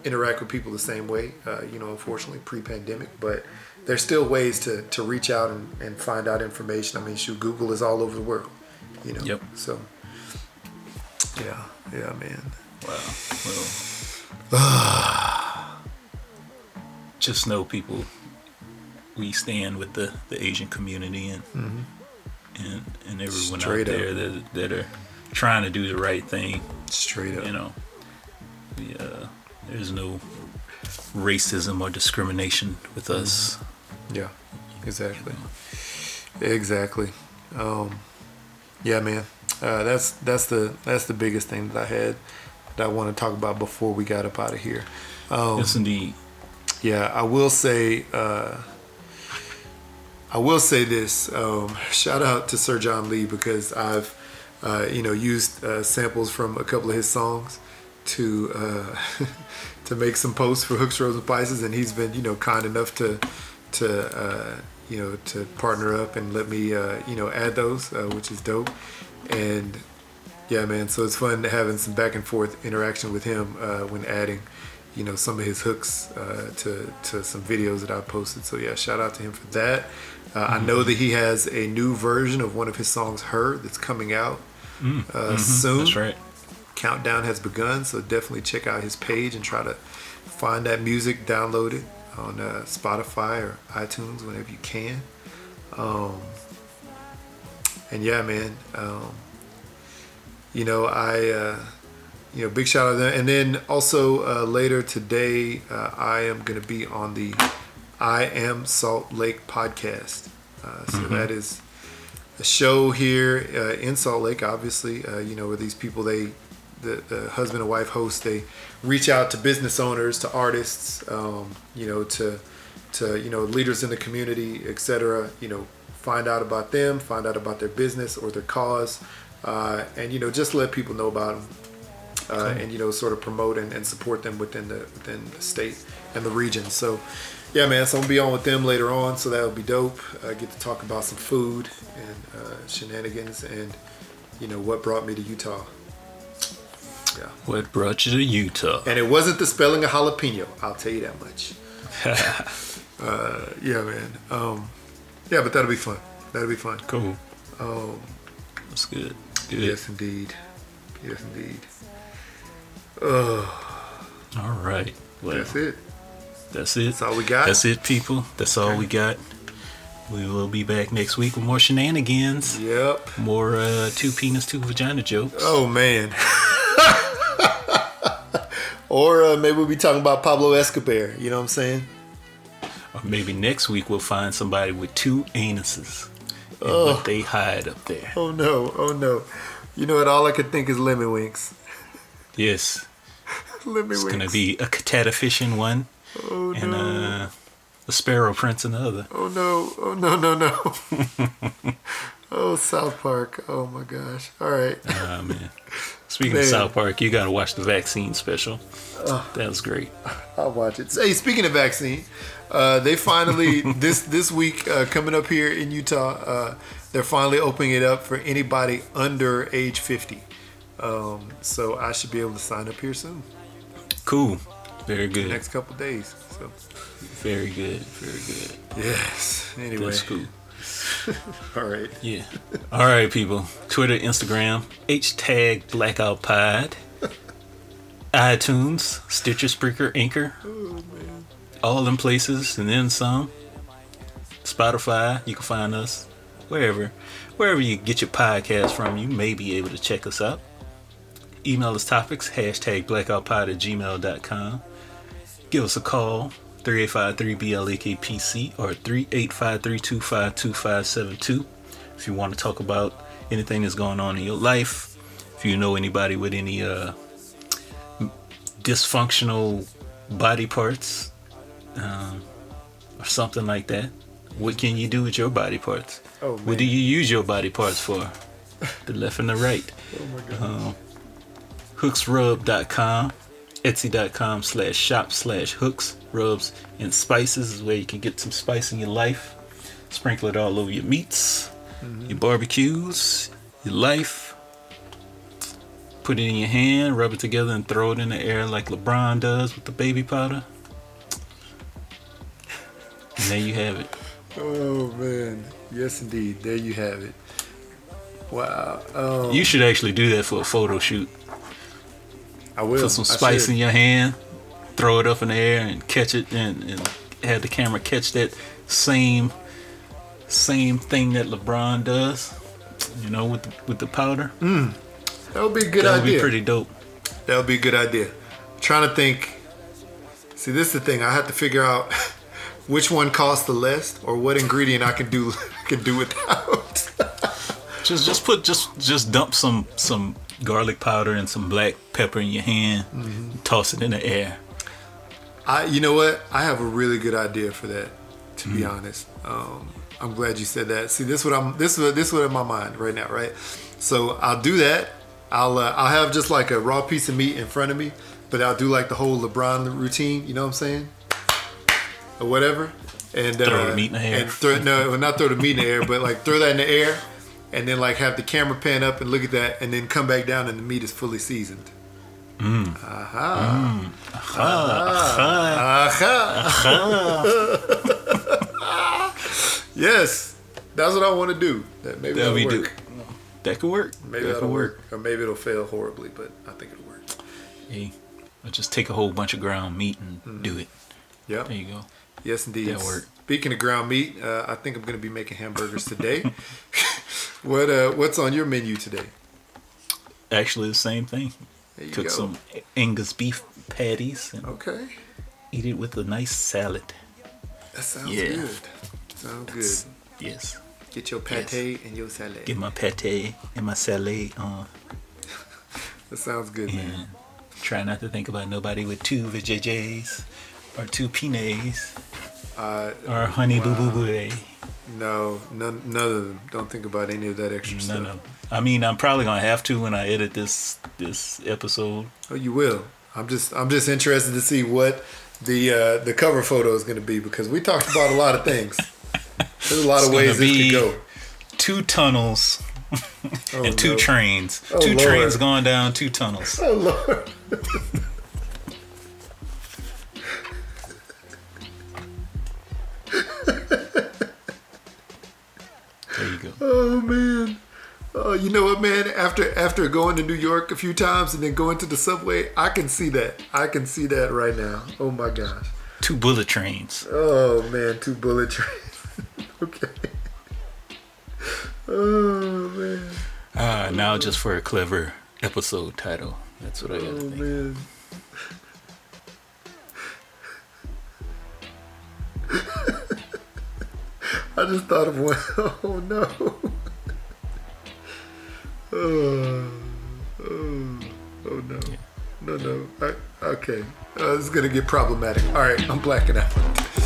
interact with people the same way, uh, you know, unfortunately, pre-pandemic. But there's still ways to, to reach out and, and find out information. I mean, shoot, Google is all over the world, you know. Yep. So, yeah, yeah, man. Wow. Well, just know, people, we stand with the, the Asian community and mm-hmm. and and everyone Straight out there up. that that are trying to do the right thing. Straight up. You know, yeah. Uh, there's no racism or discrimination with us. Mm-hmm. Yeah, exactly, exactly. Um, yeah, man. Uh, that's that's the that's the biggest thing that I had that I want to talk about before we got up out of here. Um, yes, indeed. Yeah, I will say uh, I will say this. Um, shout out to Sir John Lee because I've uh, you know used uh, samples from a couple of his songs to uh, to make some posts for Hooks, Rubs and Spices, and he's been you know kind enough to. to uh, you know, to partner up and let me, uh, you know, add those, uh, which is dope. And yeah, man, so it's fun having some back and forth interaction with him uh, when adding, you know, some of his hooks uh, to, to some videos that I posted. So yeah, shout out to him for that. Uh, mm-hmm. I know that he has a new version of one of his songs, Her, that's coming out mm. uh, mm-hmm. soon. That's right. Countdown has begun, so definitely check out his page and try to find that music, download it on uh, Spotify or iTunes whenever you can. Um, and yeah, man, um, you know, I, uh, you know, big shout out to them. And then also uh, later today, uh, I am going to be on the I Am Salt Lake podcast. Uh, so mm-hmm. that is a show here uh, in Salt Lake, obviously, uh, you know, where these people, they, the, the husband and wife host, they reach out to business owners, to artists, um, you know, to, to, you know, leaders in the community, et cetera, you know, find out about them, find out about their business or their cause, uh, and, you know, just let people know about them. uh, cool. and, you know, sort of promote and, and support them within the within the state and the region. So, yeah, man, so I'm going to be on with them later on, so that'll be dope. I get to talk about some food and uh, shenanigans and, you know, what brought me to Utah. Yeah. What brought you to Utah? And it wasn't the spelling of jalapeno, I'll tell you that much. uh, yeah, man. Um, yeah, but that'll be fun. That'll be fun. Cool. Um, That's good. good. Yes, indeed. Yes, indeed. Uh, all right. Well, that's it. That's it. That's all we got. That's it, people. That's all okay. we got. We will be back next week with more shenanigans. Yep. More uh, two penis, two vagina jokes. Oh, man. Or uh, maybe we'll be talking about Pablo Escobar. You know what I'm saying? Or maybe next week we'll find somebody with two anuses and oh. what they hide up there. Oh no, oh no. You know what? All I could think is lemon winks. Yes. Lemon winks. It's going to be a cetata fish in one oh, and no. a, a sparrow prince in the other. Oh no, oh no, no, no. Oh, South Park. Oh my gosh. All right. Oh, man. Speaking man. of South Park, you got to watch the vaccine special. Uh, that was great. I'll watch it. Hey, speaking of vaccine, uh, they finally, this this week, uh, coming up here in Utah, uh, they're finally opening it up for anybody under age fifty. Um, so I should be able to sign up here soon. Cool. Very good. In the next couple days. So. Very good. Very good. Yes. Anyway. That's cool. All right. Yeah. All right, people. Twitter, Instagram, hashtag Blackout Pod, iTunes, Stitcher, Spreaker, Anchor, oh, man. all them places, and then some. Spotify. You can find us wherever, wherever you get your podcast from. You may be able to check us out. Email us topics hashtag blackoutpod at gmail dot com. Give us a call. three eight five three B L A K P C or three eight five three two five two five seven two if you want to talk about anything that's going on in your life. If you know anybody with any uh, dysfunctional body parts um, or something like that, what can you do with your body parts? Oh, man. What do you use your body parts for? The left and the right. Oh my gosh. Um, hooks rub dot com. Etsy.com slash shop slash hooks, rubs, and spices is where you can get some spice in your life. Sprinkle it all over your meats, mm-hmm. your barbecues, your life. Put it in your hand, rub it together, and throw it in the air like LeBron does with the baby powder. And there you have it. Oh, man. Yes, indeed. There you have it. Wow. Um, you should actually do that for a photo shoot. I will. Put some spice in your hand, throw it up in the air, and catch it, and, and have the camera catch that same same thing that LeBron does, you know, with the, with the powder. Mm. That would be a good idea. That would be pretty dope. That would be a good idea. I'm trying to think. See, this is the thing. I have to figure out which one costs the less, or what ingredient I can do can do without. just just put just just dump some some. garlic powder and some black pepper in your hand, mm-hmm. and toss it in the air. I, you know what? I have a really good idea for that. To mm-hmm. be honest, um, I'm glad you said that. See, this what I'm. This what this what in my mind right now, right? So I'll do that. I'll uh, I'll have just like a raw piece of meat in front of me, but I'll do like the whole LeBron routine. You know what I'm saying? Or whatever. And uh, throw the meat in the air. And throw, no, not throw the meat in the air, but like throw that in the air. And then, like, have the camera pan up and look at that, and then come back down, and the meat is fully seasoned. Mm. Aha. Mm. Aha. Aha. Aha. Aha. Yes. That's what I want to do. That maybe that'll that'll work. Do. That could work. Maybe that that'll work. work. Or maybe it'll fail horribly, but I think it'll work. Hey, I'll just take a whole bunch of ground meat and mm. do it. Yep. There you go. Yes, indeed. That'll work. Speaking of ground meat, uh, I think I'm going to be making hamburgers today. What uh, what's on your menu today? Actually, the same thing. There you Cook go. some Angus beef patties. And okay. Eat it with a nice salad. That sounds yeah. good. Sounds That's, good. Yes. Get your pate yes. and your salad. Get my pate and my salad on. That sounds good, and man. Try not to think about nobody with two vajayjays or two pinays. Uh, or honey wow. boo boo boo. No, none, none of them. Don't think about any of that extra none stuff. None of them. I mean, I'm probably gonna have to when I edit this this episode. Oh, you will. I'm just I'm just interested to see what the uh, the cover photo is gonna be, because we talked about a lot of things. There's a lot it's of ways this could go. Two tunnels oh, and two no. trains. Oh, two Lord. trains going down two tunnels. Oh Lord. There you go. Oh man. Oh, you know what, man? After after going to New York a few times and then going to the subway, I can see that. I can see that right now. Oh my gosh. Two bullet trains. Oh man, two bullet trains. Okay. Oh man. Ah, uh, now just for a clever episode title. That's what I gotta oh, think. Oh man. I just thought of one. Oh no. Oh, oh, oh no. No, no. I, okay. Uh, this is going to get problematic. All right. I'm blacking out.